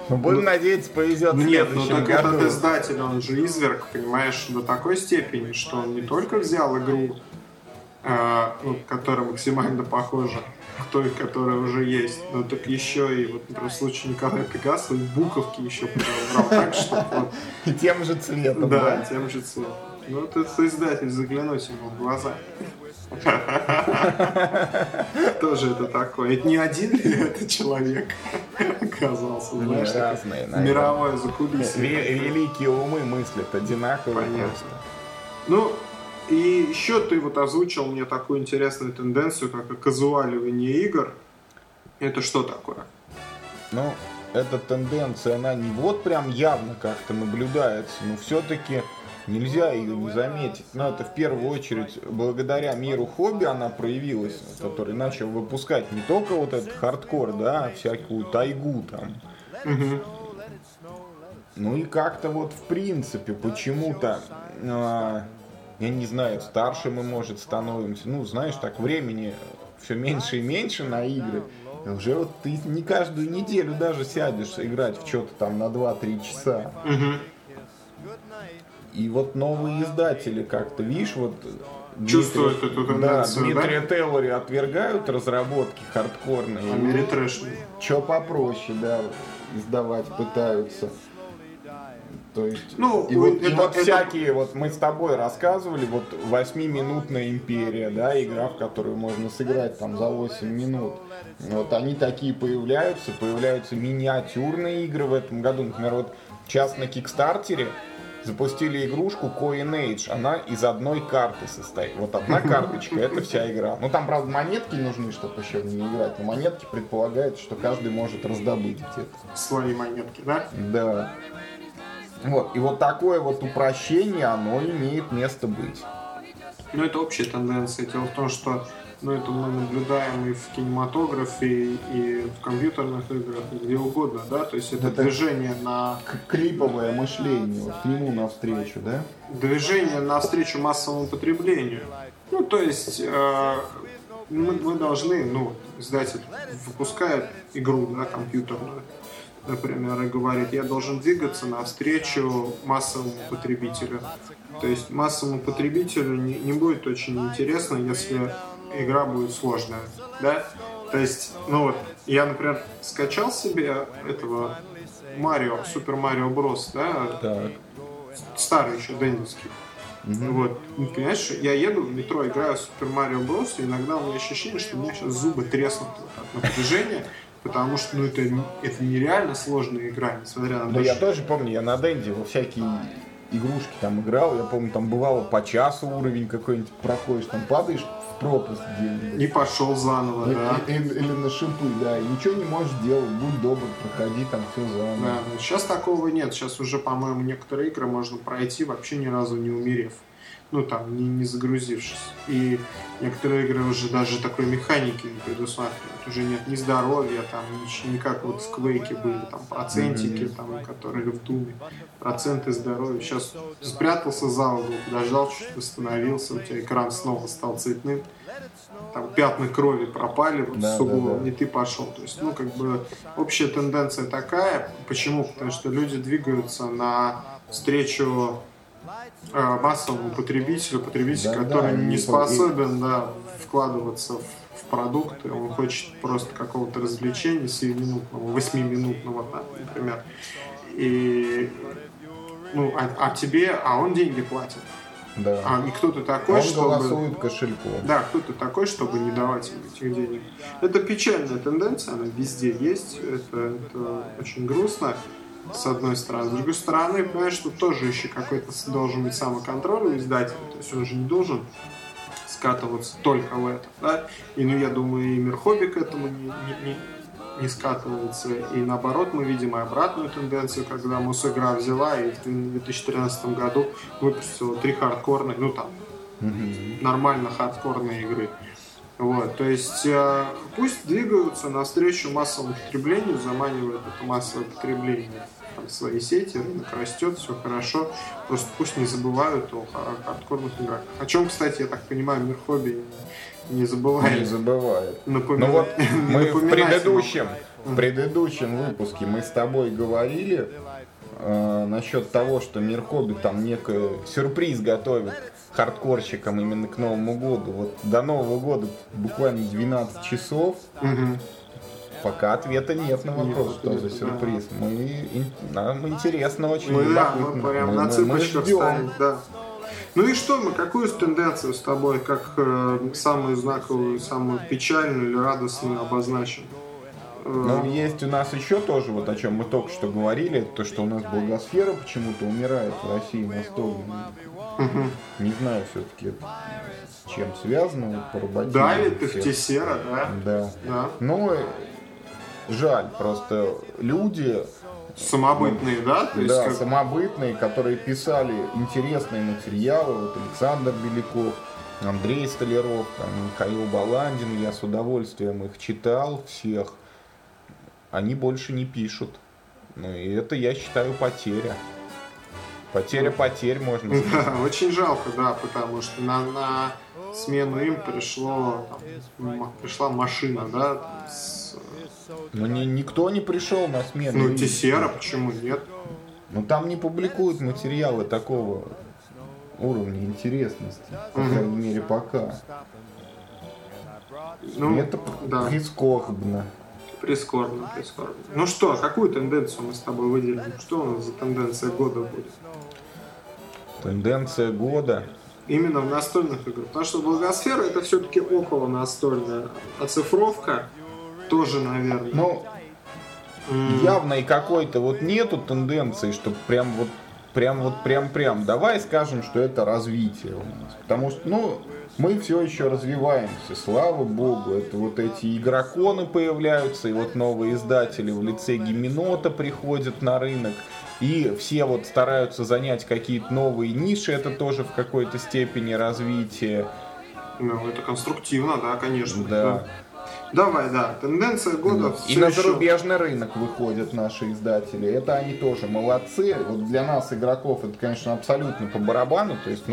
Будем надеяться, повезет в следующем году. Нет, так этот издатель, он же изверг, понимаешь, до такой степени, что он не только взял игру, которая максимально похожа к той, которая уже есть, но так еще и, вот, например, в случае Николая Пегасова буковки еще подобрал, так что... Вот, и тем же цветом, да? Да, тем же цветом. Ну, вот этот издатель, заглянуть ему в глаза. Тоже это такое. Это не один ли это человек оказался? Знаешь, разные, мировое закулисье. Великие умы мыслят одинаково. Понятно. Ну, и еще ты вот озвучил мне такую интересную тенденцию, как казуаливание игр. Это что такое? Ну, эта тенденция, она не вот прям явно как-то наблюдается, но все-таки... Нельзя ее не заметить, но это в первую очередь благодаря миру хобби она проявилась, который начал выпускать не только вот этот хардкор, да, а всякую тайгу там. Ну и как-то вот в принципе почему-то, я не знаю, старше мы, может, становимся, ну, знаешь, так времени все меньше и меньше на игры. Уже вот ты не каждую неделю даже сядешь играть в что-то там на 2-3 часа. И вот новые издатели как-то, видишь, вот... Чувствуют эту тенденцию, да? Дмитрия Теллера отвергают разработки хардкорные. Америтрэшные. Чё попроще, да, издавать пытаются. То есть... Ну, и вот, это, и вот это... всякие, вот мы с тобой рассказывали, вот 8-минутная империя, да, игра, в которую можно сыграть там за 8 минут. Вот они такие появляются миниатюрные игры в этом году. Например, вот сейчас на Кикстартере запустили игрушку Coinage, она из одной карты состоит. Вот одна карточка, это вся игра. Ну там, правда, монетки нужны, чтобы еще в нее играть, но монетки предполагают, что каждый может раздобыть где-то. Свои монетки, да? Да. Вот, и вот такое вот упрощение, оно имеет место быть. Ну это общая тенденция. Дело в том, что это мы наблюдаем и в кинематографе, и в компьютерных играх, и где угодно, да? То есть это движение на... Клиповое мышление, вот, к нему навстречу, да? Движение навстречу массовому потреблению. Ну, то есть мы должны, издатель выпускает игру, да, компьютерную, например, и говорит, я должен двигаться навстречу массовому потребителю. То есть массовому потребителю не будет очень интересно, если... игра будет сложная, да? То есть, я, например, скачал себе этого Марио, Супер Марио Брос, да? Так. Старый еще, дэндовский. Вот. Ну, понимаешь, я еду в метро, играю в Super Mario Bros. И иногда у меня ощущение, что у меня сейчас зубы треснут от напряжения, потому что ну, это нереально сложная игра, несмотря на то, что... Да я тоже помню, я на Денде во всякие игрушки там играл, я помню, там бывало по часу уровень какой-нибудь проходишь, там падаешь в пропасть где-нибудь. И пошел заново, да. Или на шипы, да, и ничего не можешь делать, будь добр, проходи там все заново. Да, но сейчас такого нет, сейчас уже, по-моему, некоторые игры можно пройти вообще ни разу не умерев, ну там, не загрузившись. И некоторые игры уже даже такой механики не предусматривают, уже нет ни здоровья, там, не как вот в Quake были, там, процентики, там, которые в Думе, проценты здоровья. Сейчас спрятался за угол, подождал, чуть восстановился, у тебя экран снова стал цветным, там, пятна крови пропали вот, да, с углом, да. И ты пошел. То есть, ну, как бы, общая тенденция такая. Почему? Потому что люди двигаются навстречу массовому потребителю, который не способен вкладываться в продукты, он хочет просто какого-то развлечения 7-минутного, 8-минутного, например. И, ну, а он деньги платит. Да. И кто ты такой, чтобы... Он голосует кошельком. Да, кто ты такой, чтобы не давать им этих денег. Это печальная тенденция, она везде есть, это очень грустно. С одной стороны. С другой стороны, понимаешь, что тоже еще какой-то должен быть самоконтроль у издателя. То есть он же не должен скатываться только в это. Да? И, ну, я думаю, и Мир Хобби к этому не скатывается. И наоборот, мы видим и обратную тенденцию, когда Мосигра взяла и в 2013 году выпустила 3 хардкорных, ну там, нормально хардкорные игры. Вот, то есть пусть двигаются навстречу массовому потреблению, заманивают это массовое потребление там, в свои сети, рынок растет, все хорошо, просто пусть не забывают о хардкорных играх. О чем, кстати, я так понимаю, Мир Хобби не забывает. Не забывает. Ну вот мы в предыдущем выпуске мы с тобой говорили насчет того, что Мир Хобби там некий сюрприз готовит хардкорщикам именно к Новому году. Вот до Нового года буквально 12 часов. Пока ответа нет на вопрос, что за сюрприз. Нам интересно очень. Мы прям на цыпочках встали. Да. Ну и что мы, какую тенденцию с тобой, как самую знаковую, самую печальную или радостную обозначим? Но есть у нас еще тоже, вот о чем мы только что говорили, то, что у нас Благосфера почему-то умирает в России настольно. Не знаю все-таки, с чем связано. Давит их Tessera, да. Но жаль, просто люди... Самобытные, да? То есть самобытные, которые писали интересные материалы. Вот Александр Беляков, Андрей Столяров, там, Михаил Баландин. Я с удовольствием их читал всех. Они больше не пишут. Ну и это, я считаю, потеря. Потеря, можно сказать. Да, очень жалко, да, потому что на смену им пришла машина, да. Ну никто не пришел на смену. Ну Tessera почему нет? Ну там не публикуют материалы такого уровня интересности. По крайней мере, пока. Ну, это прискорбно. Прискорбно. Ну что, какую тенденцию мы с тобой выделим? Что у нас за тенденция года будет? Тенденция года? Именно в настольных играх. Потому что Благосфера — это все-таки около настольная. Оцифровка тоже, наверное. Ну, явно и какой-то вот нету тенденции, что прям. Давай скажем, что это развитие у нас. Потому что, мы все еще развиваемся, слава богу. Это вот эти игроконы появляются, и вот новые издатели в лице Геминота приходят на рынок. И все вот стараются занять какие-то новые ниши, это тоже в какой-то степени развитие. Ну, это конструктивно, да, конечно. Да. Давай, да, тенденция года. И на зарубежный рынок выходят наши издатели. Это они тоже молодцы. Вот для нас, игроков, это, конечно, абсолютно по барабану. То есть,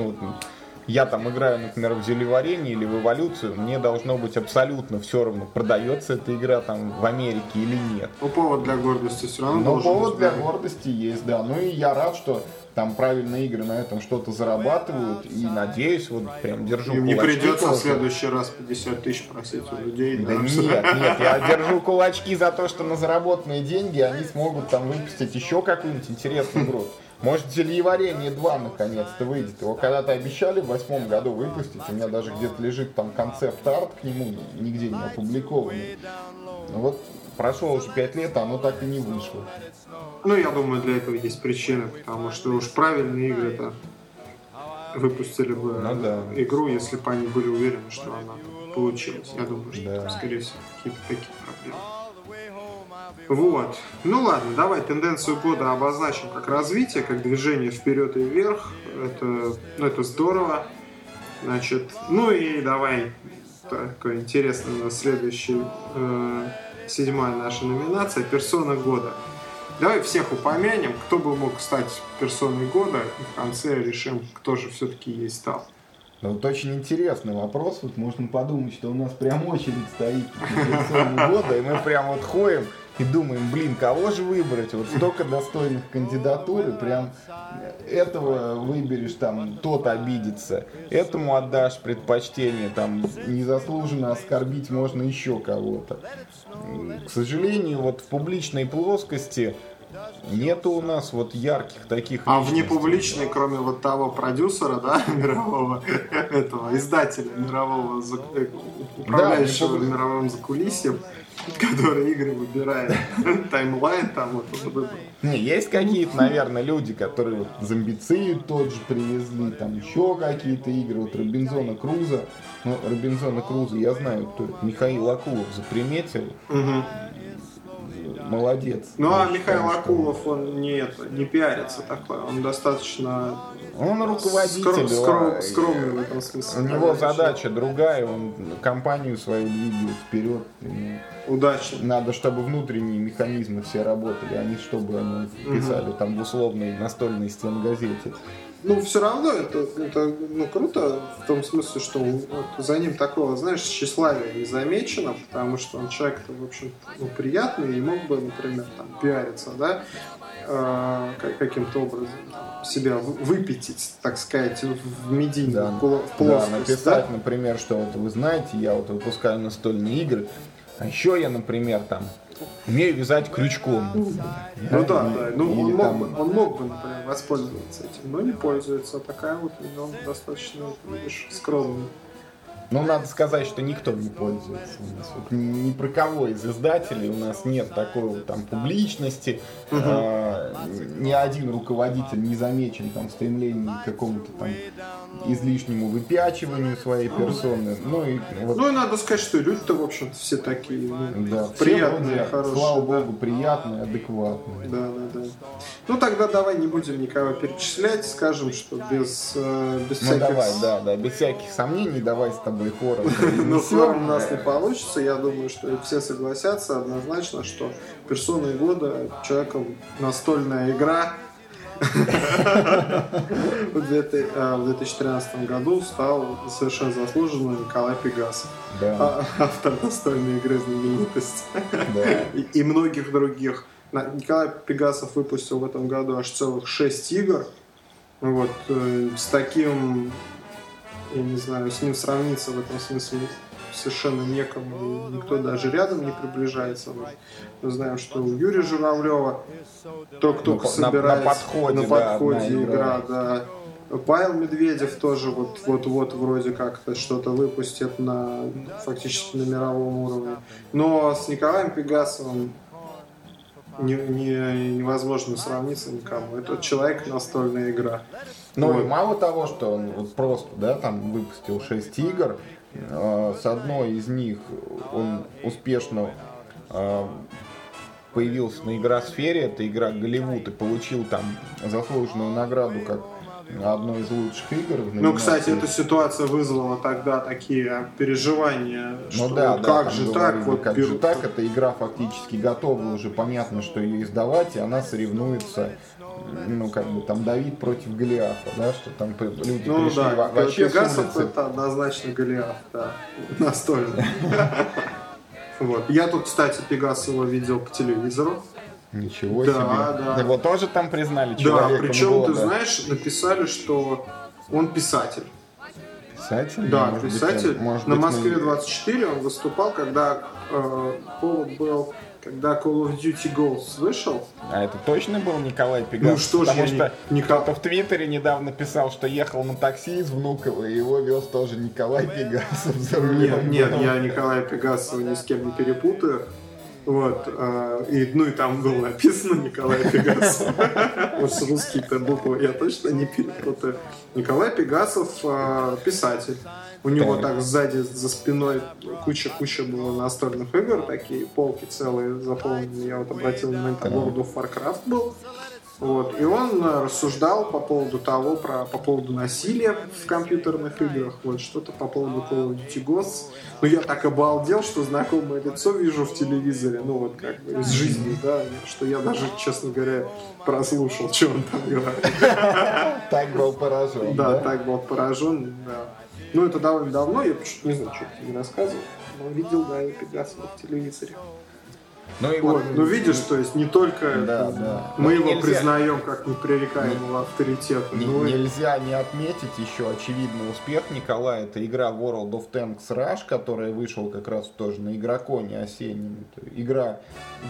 я там играю, например, в Зелеварение или в Эволюцию, мне должно быть абсолютно все равно, продается эта игра там в Америке или нет. Но повод для гордости все равно должен быть. Но повод для гордости есть, да. Ну и я рад, что там правильные игры на этом что-то зарабатывают, и надеюсь, вот прям держу кулачки. Им не придется в следующий раз 50 тысяч просить у людей. Да нет, я держу кулачки за то, что на заработанные деньги они смогут там выпустить еще какую-нибудь интересную игру. Может, Зелеварение 2 наконец-то выйдет. Его когда-то обещали в 2008 году выпустить. У меня даже где-то лежит там концепт-арт к нему, нигде не опубликованный. Вот прошло уже 5 лет, а оно так и не вышло. Ну, я думаю, для этого есть причина, потому что уж правильные игры-то выпустили бы игру, если бы они были уверены, что она получилась. Я думаю, что там, скорее всего, какие-то такие проблемы. Вот. Ну ладно, давай тенденцию года обозначим как развитие, как движение вперед и вверх. Это здорово. Значит, ну и давай такой интересный у нас следующий, седьмая наша номинация — персона года. Давай всех упомянем, кто бы мог стать персоной года, и в конце решим, кто же все-таки ей стал. Вот очень интересный вопрос. Вот можно подумать, что у нас прям очередь стоит персона года, и мы прям вот ходим и думаем, блин, кого же выбрать? Вот столько достойных кандидатур, и прям этого выберешь, там, тот обидится, этому отдашь предпочтение, там, незаслуженно оскорбить можно еще кого-то. К сожалению, вот в публичной плоскости нету у нас вот ярких таких. А в непубличной, кроме вот того продюсера, да, мирового, этого издателя мирового, управляющего мировым закулисьем, который игры выбирает, Таймлайн там вот уже выбрал. Не, есть какие-то, наверное, люди, которые вот Зомбицид тот же привезли, там еще какие-то игры, вот Робинзона Круза. Ну, Робинзона Круза я знаю, кто это, Михаил Акулов заприметил. Угу. Молодец. Ну а Михаил Акулов, он не пиарится такой, он достаточно... Он руководитель. Скромный в этом смысле. У него задача другая, он компанию свою двигает вперед. Удачи. Надо, чтобы внутренние механизмы все работали, а не чтобы они писали там в условной настольной стенгазете. Ну, все равно это круто в том смысле, что вот за ним такого, знаешь, тщеславия не замечено, потому что он человек-то, в общем, приятный и мог бы, например, там, пиариться, да, каким-то образом себя выпятить, так сказать, в медийную плоскость. Да, написать, да? Например, что вот вы знаете, я вот выпускаю настольные игры, а еще я, например, там, умею вязать крючком. Ну да. Ну, он мог бы, например, воспользоваться этим, но не пользуется. Такая вот, он достаточно, видишь, скромный. Ну, надо сказать, что никто не пользуется у нас. Вот ни про кого из издателей у нас нет такой вот там публичности. Ни один руководитель не замечен там в стремлении к какому-то там излишнему выпячиванию своей персоны. Ну и надо сказать, что люди-то, в общем-то, все такие приятные, хорошие. Слава богу, приятные, адекватные. Да. Ну, тогда давай не будем никого перечислять. Скажем, что без всяких сомнений давай с тобой хоррор. Но хоррор у нас не получится. Я думаю, что все согласятся однозначно, что персоной года человеком настольная игра в 2013 году стал совершенно заслуженно Николай Пегасов. Автор настольной игры «Знаменитость» и многих других. Николай Пегасов выпустил в этом году аж целых 6 игр. Вот с таким... Я не знаю, с ним сравниться в этом смысле совершенно некому. Никто даже рядом не приближается. Мы знаем, что у Юрия Журавлева только собирается на подходе игра. Павел Медведев тоже вот вроде как-то что-то выпустит фактически на мировом уровне. Но с Николаем Пегасовым невозможно сравниться никому. Это человек, настольная игра. Ну и мало того, что он вот просто, там выпустил 6 игр, с одной из них он успешно появился на Игросфере, это игра «Голливуд», и получил там заслуженную награду как одной из лучших игр. Ну, кстати, эта ситуация вызвала тогда такие переживания, что как же так, эта игра фактически готова, уже понятно, что ее издавать, и она соревнуется, там Давид против Голиафа, что там люди пришли вообще с улицы. Это однозначно Голиаф, настольный. Я тут, кстати, Пегасова видел по телевизору. Ничего себе. Да. Его тоже там признали человеком года. Причем, ты знаешь, написали, что он писатель. Писатель? Да, писатель. На Москве 24 он выступал, когда повод был когда Call of Duty Ghosts вышел... А это точно был Николай Пегасов? Ну что ж, потому что кто-то в Твиттере недавно писал, что ехал на такси из Внуково, и его вез тоже Николай Пегасов. Нет, я Николая Пегасова ни с кем не перепутаю. Вот, ну и там было написано Николай Пегасов. Вот с русские-то буквы я точно не перепутаю. Николай Пегасов писатель. У него так сзади, за спиной куча-куча было настольных игр, такие полки целые заполненные. Я вот обратил внимание, там World of Warcraft был. Вот, и он рассуждал по поводу того, по поводу насилия в компьютерных играх, вот, что-то по поводу Call of Duty Ghosts. Ну, я так обалдел, что знакомое лицо вижу в телевизоре, ну, вот, как бы, из жизни, да, что я даже, честно говоря, прослушал, что он там говорит. Так был поражен, да? Да, так был поражен, да. Ну, это довольно давно, я почему-то не знаю, что ты не рассказывал, но видел, да, и Пегасова в телевизоре. Ну, и вот, ну видишь, то есть не только мы его нельзя, признаем как непререкаемого авторитета. Нельзя не отметить еще очевидный успех Николая. Это игра World of Tanks Rush, которая вышла как раз тоже на Игроконе осеннем. Игра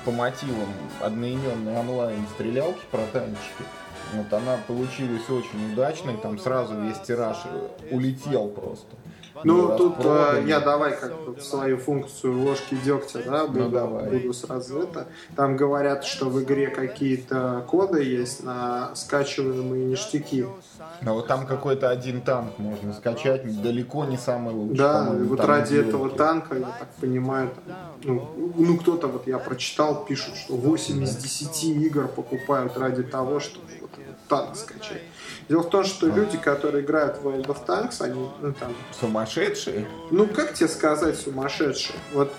по мотивам одноименной онлайн-стрелялки про танчики. Вот она получилась очень удачной, там сразу весь тираж улетел просто. Ну, тут я давай как-то свою функцию ложки дегтя, да, буду сразу это. Там говорят, что в игре какие-то коды есть на скачиваемые ништяки. А вот там какой-то один танк можно скачать, далеко не самый лучший. Да, вот ради этого танка, я так понимаю, там, ну кто-то, вот я прочитал, пишут, что 8 из 10 игр покупают ради того, чтобы вот танк скачать. Дело в том, что люди, которые играют в World of Tanks, они там... Сумасшедшие? Ну, как тебе сказать сумасшедшие? Вот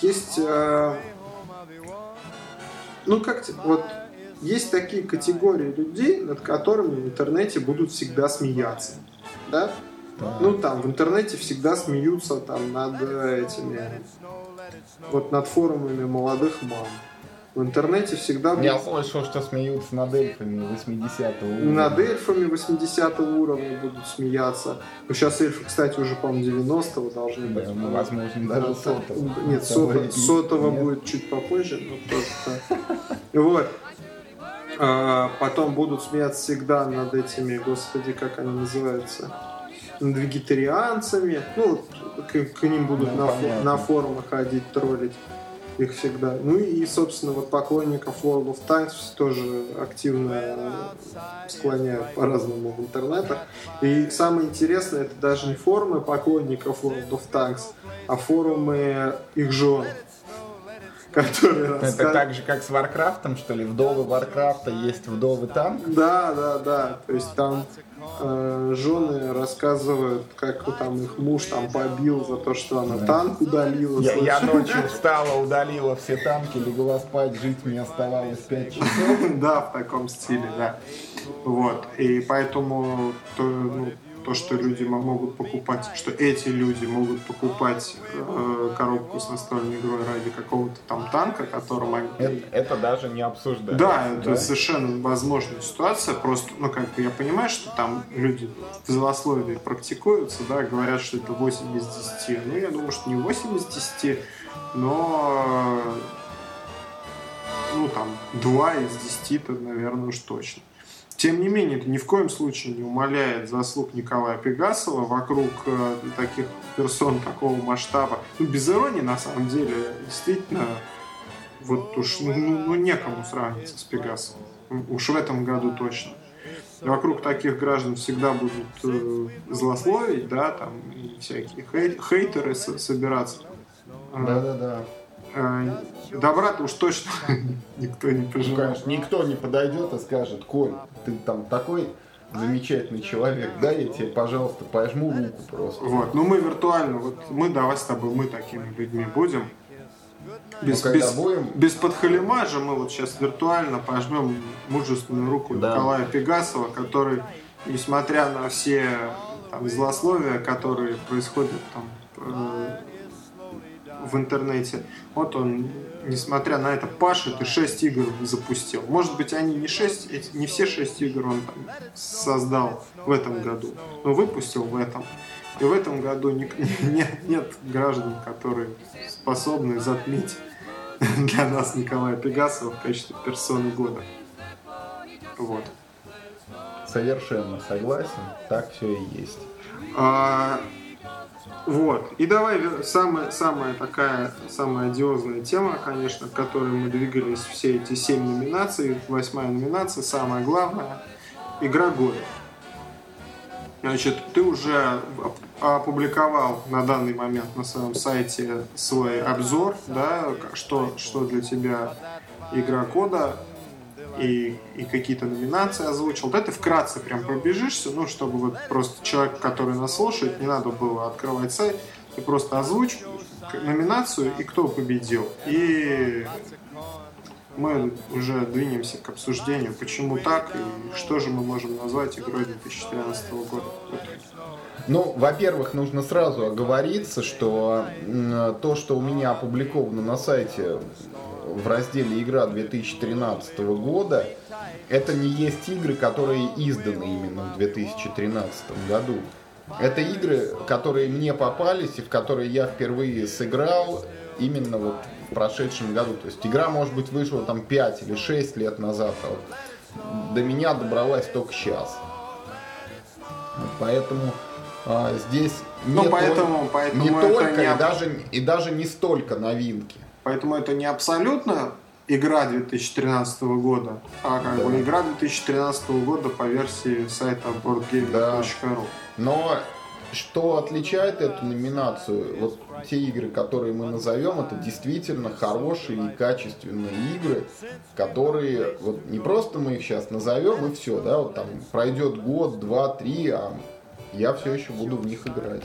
есть... есть такие категории людей, над которыми в интернете будут всегда смеяться. Да? Ну, там, в интернете всегда смеются там над этими... Вот над форумами молодых мам. В интернете всегда... Я слышал, что смеются над эльфами 80-го уровня. Над эльфами 80-го уровня будут смеяться. Ну, сейчас эльфы, кстати, уже, по-моему, 90-го должны быть. Ну, возможно, даже сотого. Нет, сотого будет чуть попозже. Вот. Потом будут смеяться всегда над этими, господи, как они называются... над вегетарианцами. Ну, к ним будут на форумы ходить, троллить. Их всегда. Ну и, собственно, вот поклонников World of Tanks тоже активно склоняют по-разному в интернетах. И самое интересное, это даже не форумы поклонников World of Tanks, а форумы их жен. Это так же, как с Варкрафтом, что ли? Вдовы Варкрафта есть вдовы танков? Да. То есть там жены рассказывают, как там их муж там побил за то, что она танк удалила. Я ночью встала, удалила все танки, легла спать, жить мне оставалось 5 часов. Да, в таком стиле, да. Вот. И поэтому... То, что люди могут покупать, что эти люди могут покупать коробку с настольной игрой ради какого-то там танка, которым они... Это даже не обсуждается. Да, это совершенно возможная ситуация. Просто, я понимаю, что там люди в злословии практикуются, да, говорят, что это 8 из 10. Ну, я думаю, что не 8 из 10, но... Ну, там, 2 из 10-то, наверное, уж точно. Тем не менее, это ни в коем случае не умаляет заслуг Николая Пегасова. Вокруг таких персон такого масштаба, без иронии, на самом деле, действительно, вот уж некому сравниться с Пегасовым. Уж в этом году точно. Вокруг таких граждан всегда будут злословить, да, там, и всякие хейтеры собираться. Да. Добра-то уж точно никто не пожелает. Конечно, никто не подойдет и скажет: Коль, ты там такой замечательный человек, да, я тебе, пожалуйста, пожму руку просто. Вот, мы виртуально, давай с тобой, мы такими людьми будем. Без подхалимажа мы вот сейчас виртуально пожмем мужественную руку Николая Пегасова, который, несмотря на все там злословия, которые происходят там в интернете. Вот он, несмотря на это, пашет и 6 игр запустил. Может быть, они не все 6 игр он там создал в этом году, но выпустил в этом. И в этом году нет граждан, которые способны затмить для нас Николая Пегасова в качестве персоны года. Вот. Совершенно согласен, так все и есть. Вот. И давай самая одиозная тема, конечно, к которой мы двигались все эти 7 номинаций, 8-я номинация, самая главная – игра года. Значит, ты уже опубликовал на данный момент на своем сайте свой обзор, да, что для тебя игра года, и какие-то номинации озвучил. Да, ты вкратце прям пробежишься, ну, чтобы вот просто человек, который нас слушает, не надо было открывать сайт, ты просто озвучь номинацию и кто победил. И мы уже двинемся к обсуждению, почему так и что же мы можем назвать игрой 2013 года. Ну, во-первых, нужно сразу оговориться, что то, что у меня опубликовано на сайте в разделе «Игра 2013 года», это не есть игры, которые изданы именно в 2013 году. Это игры, которые мне попались и в которые я впервые сыграл именно вот в прошедшем году. То есть игра, может быть, вышла там 5 или 6 лет назад, а вот до меня добралась только сейчас. Поэтому здесь не только, и даже не столько новинки. Поэтому это не абсолютно игра 2013 года, а как бы игра 2013 года по версии сайта BoardGameGeek.ru. Да. Но что отличает эту номинацию, вот те игры, которые мы назовем, это действительно хорошие и качественные игры, которые вот не просто мы их сейчас назовем и все, да, вот там пройдет год, два, три, а я все еще буду в них играть.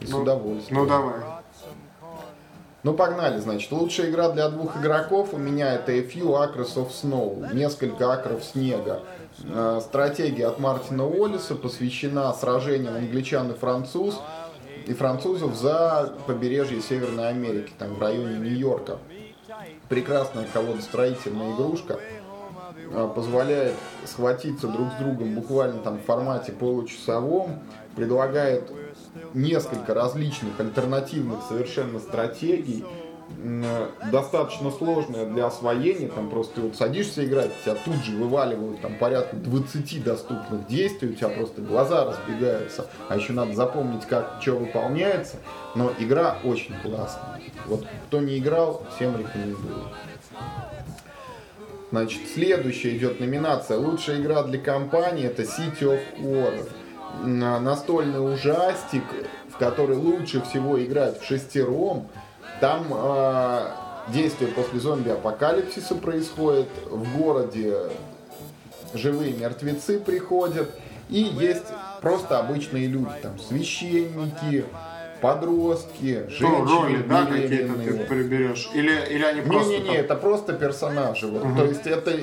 И с удовольствием. Ну давай. Ну погнали, значит. Лучшая игра для двух игроков у меня это A Few Acres of Snow. Несколько акров снега. Стратегия от Мартина Уоллеса посвящена сражениям англичан и французов за побережье Северной Америки, там в районе Нью-Йорка. Прекрасная колодостроительная игрушка. Позволяет схватиться друг с другом буквально там в формате получасовом. Предлагает несколько различных альтернативных совершенно стратегий, достаточно сложная для освоения, там просто вот садишься играть, тебя тут же вываливают там порядка 20 доступных действий, у тебя просто глаза разбегаются, а еще надо запомнить, как что выполняется, но игра очень классная. Вот кто не играл, всем рекомендую. Значит, следующая идет номинация «Лучшая игра для компании» — это City of Horror. Настольный ужастик, в который лучше всего играть вшестером. Там действие после зомби-апокалипсиса происходит, в городе живые мертвецы приходят, и есть просто обычные люди, там священники, подростки, женщины. Ну, роли, да, какие-то ты приберешь? Или они просто... Не-не-не, это просто персонажи. Вот. Угу. То есть это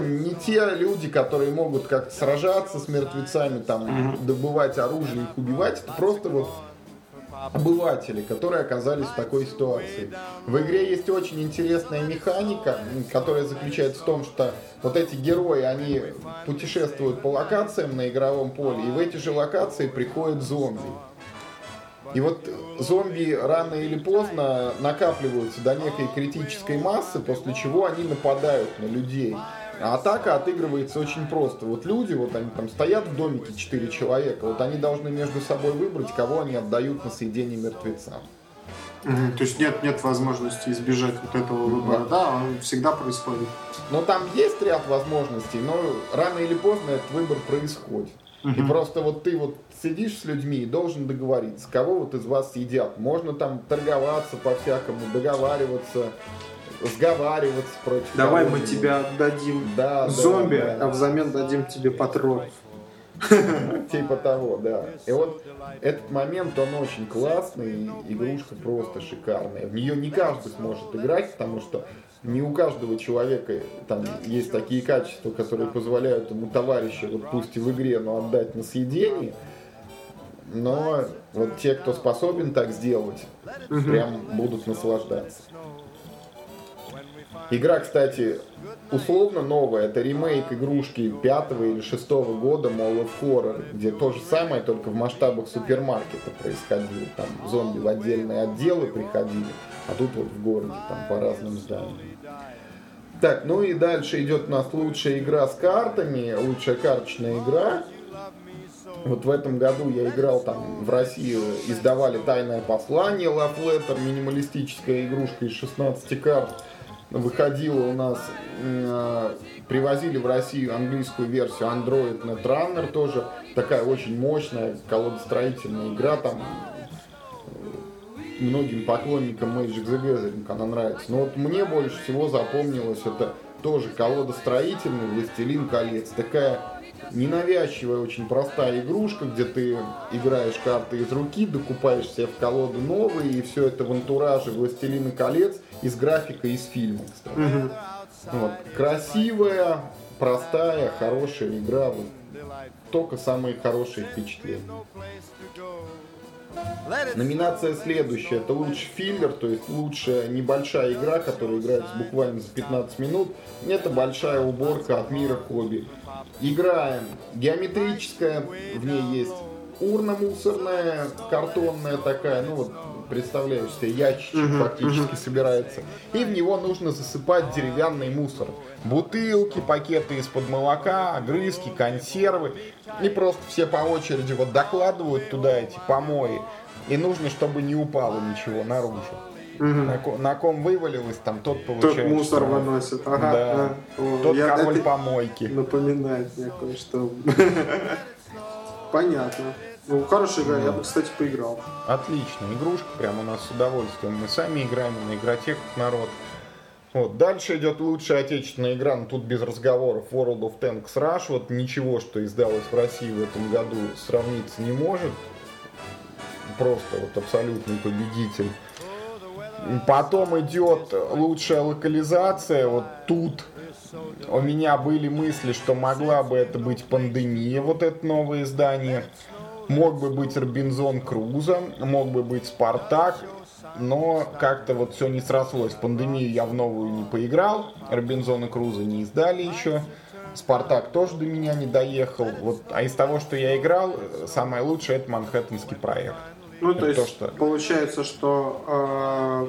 не те люди, которые могут как-то сражаться с мертвецами, там, добывать оружие, их убивать. Это просто вот обыватели, которые оказались в такой ситуации. В игре есть очень интересная механика, которая заключается в том, что вот эти герои, они путешествуют по локациям на игровом поле, и в эти же локации приходят зомби. И вот зомби рано или поздно накапливаются до некой критической массы, после чего они нападают на людей. А атака отыгрывается очень просто. Вот люди, вот они там стоят в домике 4 человека, вот они должны между собой выбрать, кого они отдают на съедение мертвецам. То есть нет возможности избежать вот этого выбора, да, он всегда происходит. Но там есть ряд возможностей, но рано или поздно этот выбор происходит. И просто вот ты вот сидишь с людьми и должен договориться, кого вот из вас съедят. Можно там торговаться по-всякому, договариваться, сговариваться против. Давай кого-то. Мы тебя отдадим зомби, а взамен дадим тебе патронов. Типа того, да. И вот этот момент, он очень классный, игрушка просто шикарная. В нее не каждый сможет играть, потому что не у каждого человека там есть такие качества, которые позволяют ему товарища, вот пусть и в игре, но отдать на съедение. Но вот те, кто способен так сделать, прям будут наслаждаться. Игра, кстати, условно новая. Это ремейк игрушки 5-го или 6-го года Mall of Horror, где то же самое, только в масштабах супермаркета происходило. Там зомби в отдельные отделы приходили, а тут вот в городе, там по разным зданиям. Так, ну и дальше идет у нас лучшая игра с картами, лучшая карточная игра. Вот в этом году я играл, там в России издавали «Тайное послание», Love Letter, минималистическая игрушка из 16 карт. Выходила у нас, привозили в Россию английскую версию Android Netrunner, тоже такая очень мощная колодостроительная игра, там многим поклонникам Magic the Gathering она нравится. Но вот мне больше всего запомнилось, это тоже колодостроительный «Властелин колец». Такая ненавязчивая, очень простая игрушка, где ты играешь карты из руки, докупаешь себе в колоду новые, и все это в антураже «Властелина колец» из графика, из фильма, кстати. Угу. Вот. Красивая, простая, хорошая игра. Вот. Только самые хорошие впечатления. Номинация следующая. Это лучший филлер, то есть лучшая небольшая игра, которая играется буквально за 15 минут. Это большая уборка от Мира Хобби. Игра геометрическая, в ней есть урна мусорная, картонная такая, ну вот представляешь себе, ящичек фактически собирается. И в него нужно засыпать деревянный мусор. Бутылки, пакеты из-под молока, огрызки, консервы. И просто все по очереди вот докладывают туда эти помои. И нужно, чтобы не упало ничего наружу. На ком вывалилось, там тот получает. Тот мусор выносит. Ага, да. О, тот король помойки. Напоминает мне кое-что. Понятно. Ну, хорошая игра, я бы, кстати, поиграл. Отлично, игрушка прям у нас с удовольствием. Мы сами играем на игротеках, народ. Вот. Дальше идет лучшая отечественная игра, но тут без разговоров. World of Tanks Rush. Вот ничего, что издалось в России в этом году, сравниться не может. Просто вот абсолютный победитель. Потом идет лучшая локализация. Вот тут у меня были мысли, что могла бы это быть «Пандемия», вот это новое издание. Мог бы быть «Робинзон Крузо», мог бы быть «Спартак», но как-то вот все не срослось. «Пандемию» я в новую не поиграл, «Робинзона Крузо» не издали еще, «Спартак» тоже до меня не доехал. Вот, а из того, что я играл, самое лучшее — это «Манхэттенский проект». Ну, это то есть, то, что... получается, что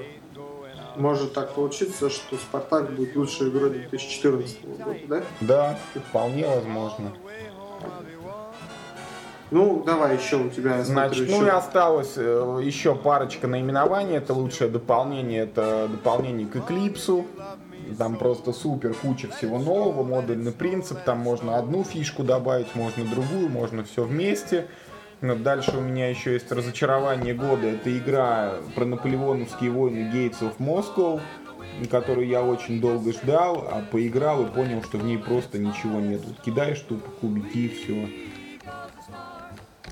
может так получиться, что «Спартак» будет лучшей игрой 2014 года, да? Да, вполне возможно. Ну, давай еще у тебя... Значит, ну и осталось еще парочка наименований. Это лучшее дополнение. Это дополнение к «Эклипсу». Там просто супер куча всего нового, модульный принцип. Там можно одну фишку добавить, можно другую, можно все вместе. Но дальше у меня еще есть разочарование года. Это игра про наполеоновские войны «Gates of Moscow», которую я очень долго ждал, а поиграл и понял, что в ней просто ничего нет. Вот кидаешь тупо кубики и все.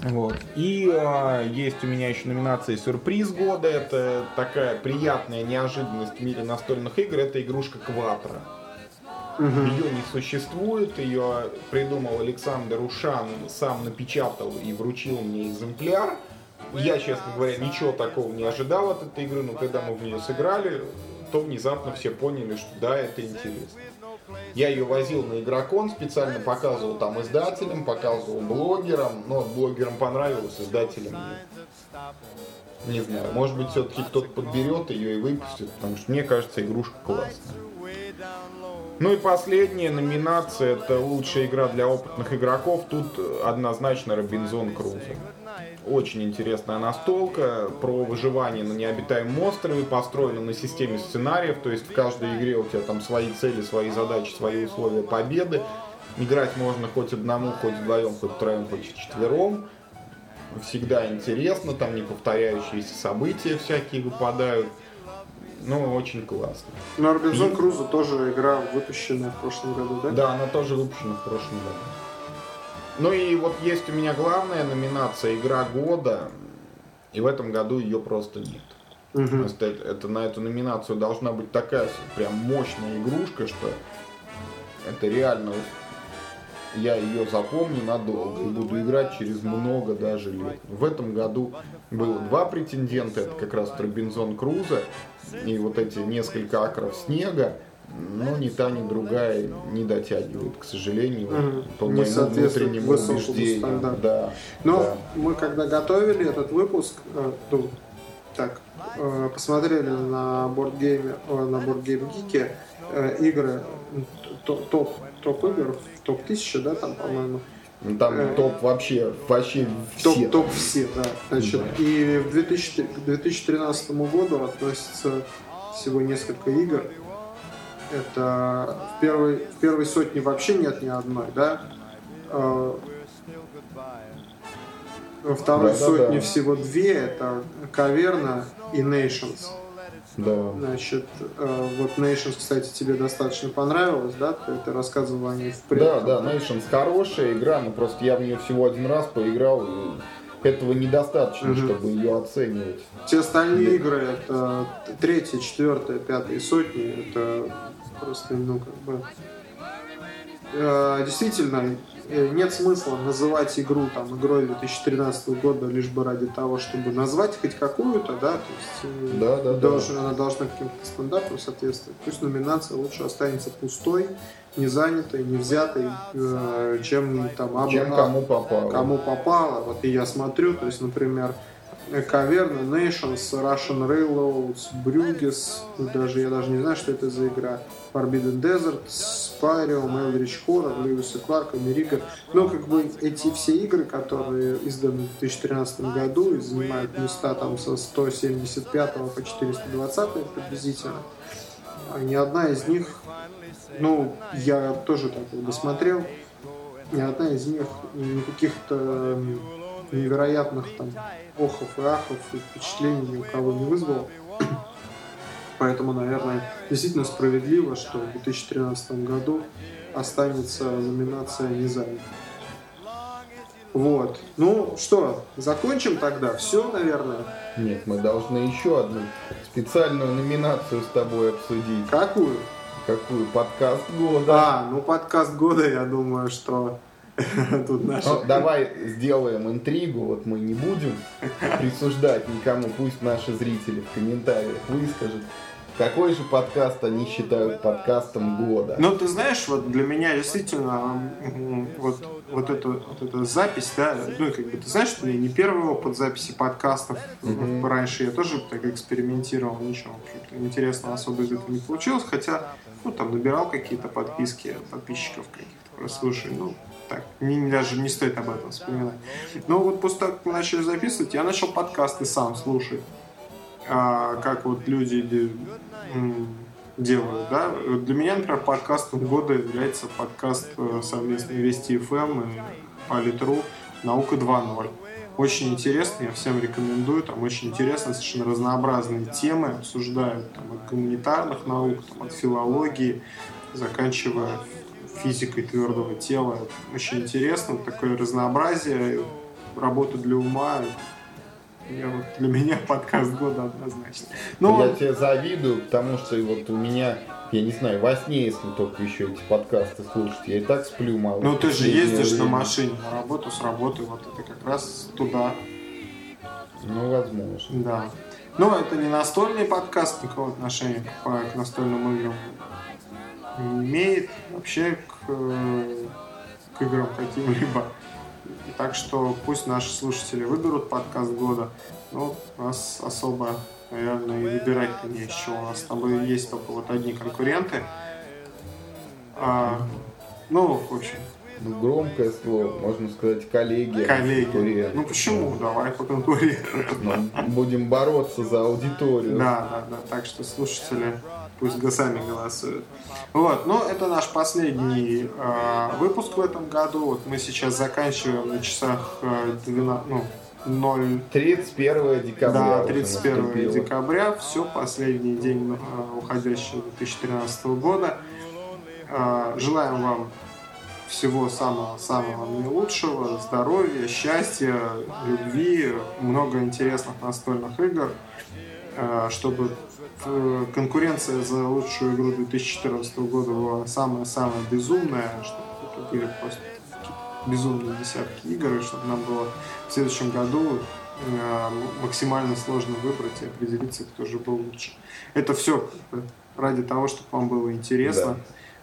Вот. И есть у меня еще номинация «Сюрприз года». Это такая приятная неожиданность в мире настольных игр. Это игрушка «Кватро». Ее не существует, ее придумал Александр Ушан, сам напечатал и вручил мне экземпляр. Я, честно говоря, ничего такого не ожидал от этой игры, но когда мы в нее сыграли, то внезапно все поняли, что да, это интересно. Я ее возил на Игрокон, специально показывал там издателям, показывал блогерам, но блогерам понравилось, издателям нет. Не знаю, может быть, все-таки кто-то подберет ее и выпустит, потому что мне кажется, игрушка классная. Ну и последняя номинация — это лучшая игра для опытных игроков. Тут однозначно «Робинзон Крузо». Очень интересная настолка про выживание на необитаемом острове, построена на системе сценариев, то есть в каждой игре у тебя там свои цели, свои задачи, свои условия победы. Играть можно хоть одному, хоть вдвоем, хоть втроем, хоть четвером. Всегда интересно, там не повторяющиеся события всякие выпадают. Ну, очень классно. Но «Робинзон Крузо» тоже игра, выпущенная в прошлом году, да? Да, она тоже выпущена в прошлом году. Ну и вот есть у меня главная номинация — игра года, и в этом году ее просто нет. То есть это, на эту номинацию должна быть такая прям мощная игрушка, что это реально я ее запомню надолго и буду играть через много даже лет. В этом году было два претендента, это как раз «Робинзон Крузо» и вот эти несколько акров снега. но ни та, ни другая не дотягивает, к сожалению, по моему внутреннему убеждению. Да, но мы когда готовили этот выпуск, посмотрели на BoardGameGeek игры, топ-игр, топ-1000, да, там, по-моему. Там топ вообще все. Топ все, да. Значит, и к 2013 году относятся всего несколько игр. Это в первой сотне вообще нет ни одной, да? Во второй сотне всего две. Это Каверна и Nations. Да. Значит, вот Nations, кстати, тебе достаточно понравилось, да? Ты рассказывал о ней в предыдущем. Да, Nations хорошая игра, но просто я в нее всего один раз поиграл, и этого недостаточно, чтобы ее оценивать. Все остальные игры, это 3, 4, 5 сотни, это просто, действительно, нет смысла называть игру там игрой 2013 года лишь бы ради того, чтобы назвать хоть какую-то, да, то есть она должна каким-то стандартам соответствовать. Пусть номинация лучше останется пустой, не занятой, не взятой, чем там кому попало. Вот и я смотрю, то есть, например, Каверна, Nations, Russian Railroads, Brugges, я даже не знаю, что это за игра, Forbidden Desert, Spyro, Eldritch Horror, Lewis & Clark, America. Но как бы эти все игры, которые изданы в 2013 году и занимают места там со 175 по 420 приблизительно, ни одна из них, я тоже так досмотрел, ни одна из них никаких-то невероятных там охов и ахов и впечатлений ни у кого не вызвало. Поэтому, наверное, действительно справедливо, что в 2013 году останется номинация «Низам». Вот. Закончим тогда? Все, наверное? Нет, мы должны еще одну специальную номинацию с тобой обсудить. Какую? Подкаст года. Подкаст года, я думаю, что... Давай сделаем интригу, вот мы не будем присуждать никому, пусть наши зрители в комментариях выскажут, какой же подкаст они считают подкастом года. Ты знаешь, вот для меня действительно эта запись, да, ты знаешь, что у меня не первый опыт записи подкастов. Раньше я тоже так экспериментировал, ничего интересного особо из этого не получилось, хотя, набирал какие-то подписки, подписчиков каких-то прослушай, даже не стоит об этом вспоминать. Но вот после того, как мы начали записывать, я начал подкасты сам слушать, как вот люди делают, да. Для меня, например, подкастом года является подкаст совместный Вести ФМ и Политру «Наука 2.0». Очень интересно, я всем рекомендую. Там очень интересно, совершенно разнообразные темы обсуждают, от гуманитарных наук, от филологии, заканчивая физикой твердого тела. Очень интересно, такое разнообразие, работа для ума. Для меня подкаст года однозначно. Я тебе завидую, потому что у меня, я не знаю, во сне, если только еще эти подкасты слушать, я и так сплю мало. Ты же ездишь на машине на работу, с работы, это как раз туда. Возможно. Да. Это не настольный подкаст, никакого отношения к настольным играм не имеет, вообще к играм каким-либо. Так что пусть наши слушатели выберут подкаст года, нас особо, наверное, и выбирать-то не из чего. У нас с тобой есть только одни конкуренты. В общем. Громкое слово, можно сказать, коллеги. Почему? Давай поконкурируем. Будем бороться за аудиторию. Да. Так что слушатели пусть сами голосуют. Это наш последний выпуск в этом году. Мы сейчас заканчиваем на часах 31 декабря. Да, 31 декабря. Все, последний день уходящего 2013 года. Желаем вам всего самого-самого наилучшего, здоровья, счастья, любви, много интересных настольных игр, чтобы конкуренция за лучшую игру 2014 года была самая-самая безумная, чтобы были просто безумные десятки игр, и чтобы нам было в следующем году максимально сложно выбрать и определиться, кто же был лучше. Это все ради того, чтобы вам было интересно. Да.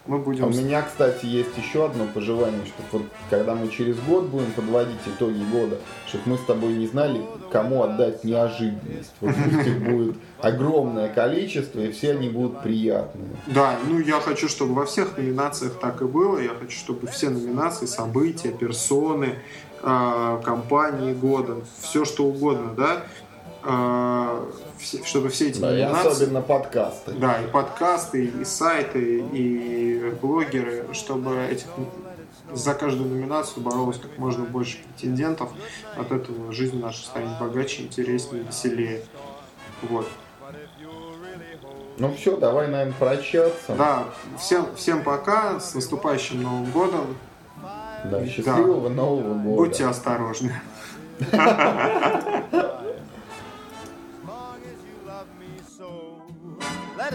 Мы будем... А у меня, кстати, есть еще одно пожелание, чтобы вот, когда мы через год будем подводить итоги года, чтобы мы с тобой не знали, кому отдать неожиданность. Вот пусть их будет огромное количество, и все они будут приятные. Да, ну я хочу, чтобы во всех номинациях так и было. Я хочу, чтобы все номинации, события, персоны, компании года, все что угодно, да, чтобы все эти номинации... Да, и особенно подкасты. Да, и подкасты, и сайты, и блогеры, чтобы этих... за каждую номинацию боролось как можно больше претендентов. От этого жизнь наша станет богаче, интереснее, веселее. Вот. Ну все, давай, наверное, прощаться. Да, всем пока, с наступающим Новым годом. Да, счастливого Нового года. Будьте осторожны. Let